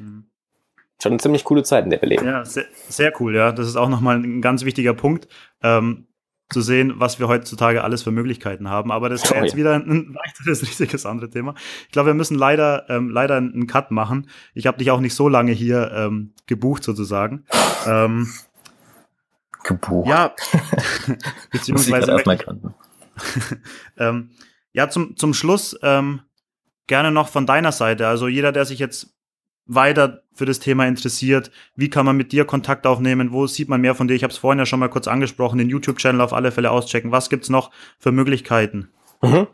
Mhm. Schon eine ziemlich coole Zeit, in der wir leben. Ja, sehr, sehr cool, ja. Das ist auch nochmal ein ganz wichtiger Punkt, ähm, zu sehen, was wir heutzutage alles für Möglichkeiten haben. Aber das wäre oh, jetzt ja. wieder ein weiteres riesiges anderes Thema. Ich glaube, wir müssen leider, ähm, leider einen Cut machen. Ich habe dich auch nicht so lange hier ähm, gebucht, sozusagen. Ähm, gebucht. Ja, beziehungsweise erstmal kannten. ähm, ja, zum, zum Schluss ähm, gerne noch von deiner Seite. Also jeder, der sich jetzt weiter für das Thema interessiert, wie kann man mit dir Kontakt aufnehmen, wo sieht man mehr von dir? Ich habe es vorhin ja schon mal kurz angesprochen, den YouTube-Channel auf alle Fälle auschecken. Was gibt es noch für Möglichkeiten? Mhm.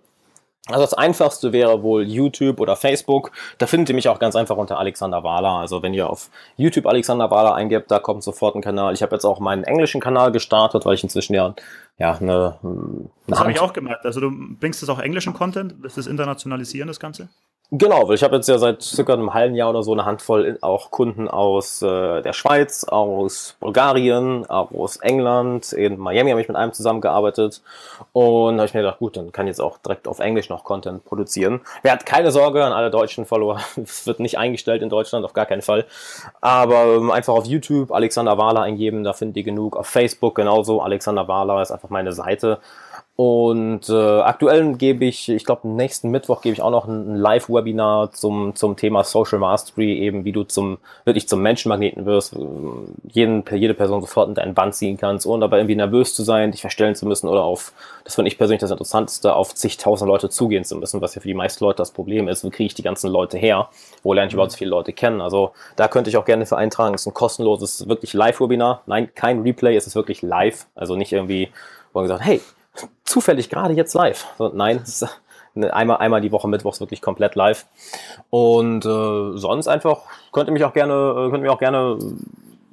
Also das Einfachste wäre wohl YouTube oder Facebook. Da findet ihr mich auch ganz einfach unter Alexander Wahler. Also wenn ihr auf YouTube Alexander Wahler eingebt, da kommt sofort ein Kanal. Ich habe jetzt auch meinen englischen Kanal gestartet, weil ich inzwischen ja, ja eine, eine Das habe ich auch gemerkt. Also du bringst das auch englischen Content? Willst du das internationalisieren, das Ganze? Genau, weil ich habe jetzt ja seit circa einem halben Jahr oder so eine Handvoll auch Kunden aus äh, der Schweiz, aus Bulgarien, aus England. In Miami habe ich mit einem zusammengearbeitet und habe ich mir gedacht, gut, dann kann ich jetzt auch direkt auf Englisch noch Content produzieren. Wer hat keine Sorge an alle deutschen Follower, es wird nicht eingestellt in Deutschland, auf gar keinen Fall. Aber ähm, einfach auf YouTube Alexander Wahler eingeben, da findet ihr genug. Auf Facebook genauso, Alexander Wahler ist einfach meine Seite. Und äh, aktuell gebe ich, ich glaube nächsten Mittwoch gebe ich auch noch ein Live-Webinar zum zum Thema Social Mastery, eben wie du zum wirklich zum Menschenmagneten wirst, jeden, jede Person sofort in deinen Bann ziehen kannst, ohne dabei irgendwie nervös zu sein, dich verstellen zu müssen oder auf, das finde ich persönlich das Interessanteste, auf zigtausend Leute zugehen zu müssen, was ja für die meisten Leute das Problem ist. Wie kriege ich die ganzen Leute her? Wo lerne ich überhaupt so viele Leute kennen? Also da könnte ich auch gerne für eintragen. Es ist ein kostenloses, wirklich Live-Webinar. Nein, kein Replay, es ist wirklich live. Also nicht irgendwie, wo man gesagt, hey, zufällig gerade jetzt live. Nein, einmal, einmal die Woche mittwochs wirklich komplett live. Und äh, sonst einfach könnt ihr mich auch gerne, könnt ihr mir auch gerne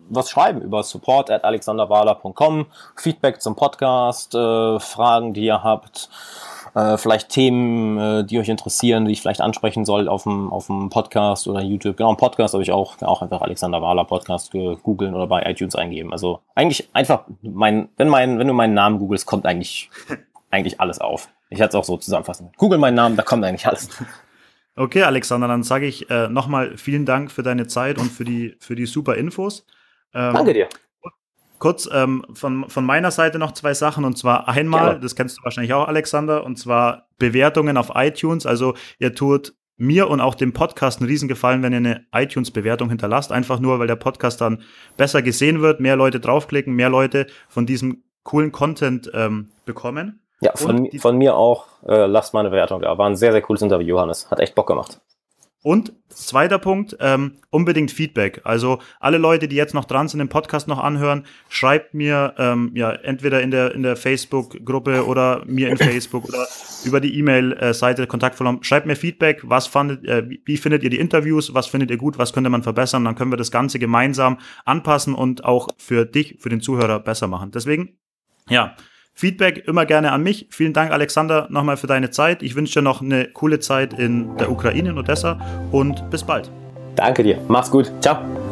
was schreiben über support at alexander wahler dot com, Feedback zum Podcast, äh, Fragen, die ihr habt, äh, vielleicht Themen, äh, die euch interessieren, die ich vielleicht ansprechen soll auf dem, auf dem Podcast oder YouTube. Genau, einen Podcast habe ich auch, auch einfach Alexander Wahler Podcast googeln oder bei iTunes eingeben. Also eigentlich einfach, mein, wenn, mein, wenn du meinen Namen googelst, kommt eigentlich, eigentlich alles auf. Ich werde es auch so zusammenfassen. Google meinen Namen, da kommt eigentlich alles. Okay, Alexander, dann sage ich äh, nochmal vielen Dank für deine Zeit und für die, für die super Infos. Ähm, Danke dir. Kurz ähm, von, von meiner Seite noch zwei Sachen, und zwar einmal, ja. das kennst du wahrscheinlich auch, Alexander, und zwar Bewertungen auf iTunes. Also ihr tut mir und auch dem Podcast einen Riesengefallen, wenn ihr eine iTunes-Bewertung hinterlasst, einfach nur, weil der Podcast dann besser gesehen wird, mehr Leute draufklicken, mehr Leute von diesem coolen Content ähm, bekommen. Ja, von, die, von mir auch, äh, lasst mal eine Bewertung da. War ein sehr, sehr cooles Interview, Johannes. Hat echt Bock gemacht. Und zweiter Punkt, ähm, unbedingt Feedback. Also alle Leute, die jetzt noch dran sind, den Podcast noch anhören, schreibt mir ähm, ja entweder in der in der Facebook-Gruppe oder mir in Facebook oder über die E-Mail-Seite Kontaktformular. Schreibt mir Feedback, was fandet, äh, wie findet ihr die Interviews, was findet ihr gut, was könnte man verbessern. Dann können wir das Ganze gemeinsam anpassen und auch für dich, für den Zuhörer besser machen. Deswegen, ja, Feedback immer gerne an mich. Vielen Dank, Alexander, nochmal für deine Zeit. Ich wünsche dir noch eine coole Zeit in der Ukraine, in Odessa, und bis bald. Danke dir. Mach's gut. Ciao.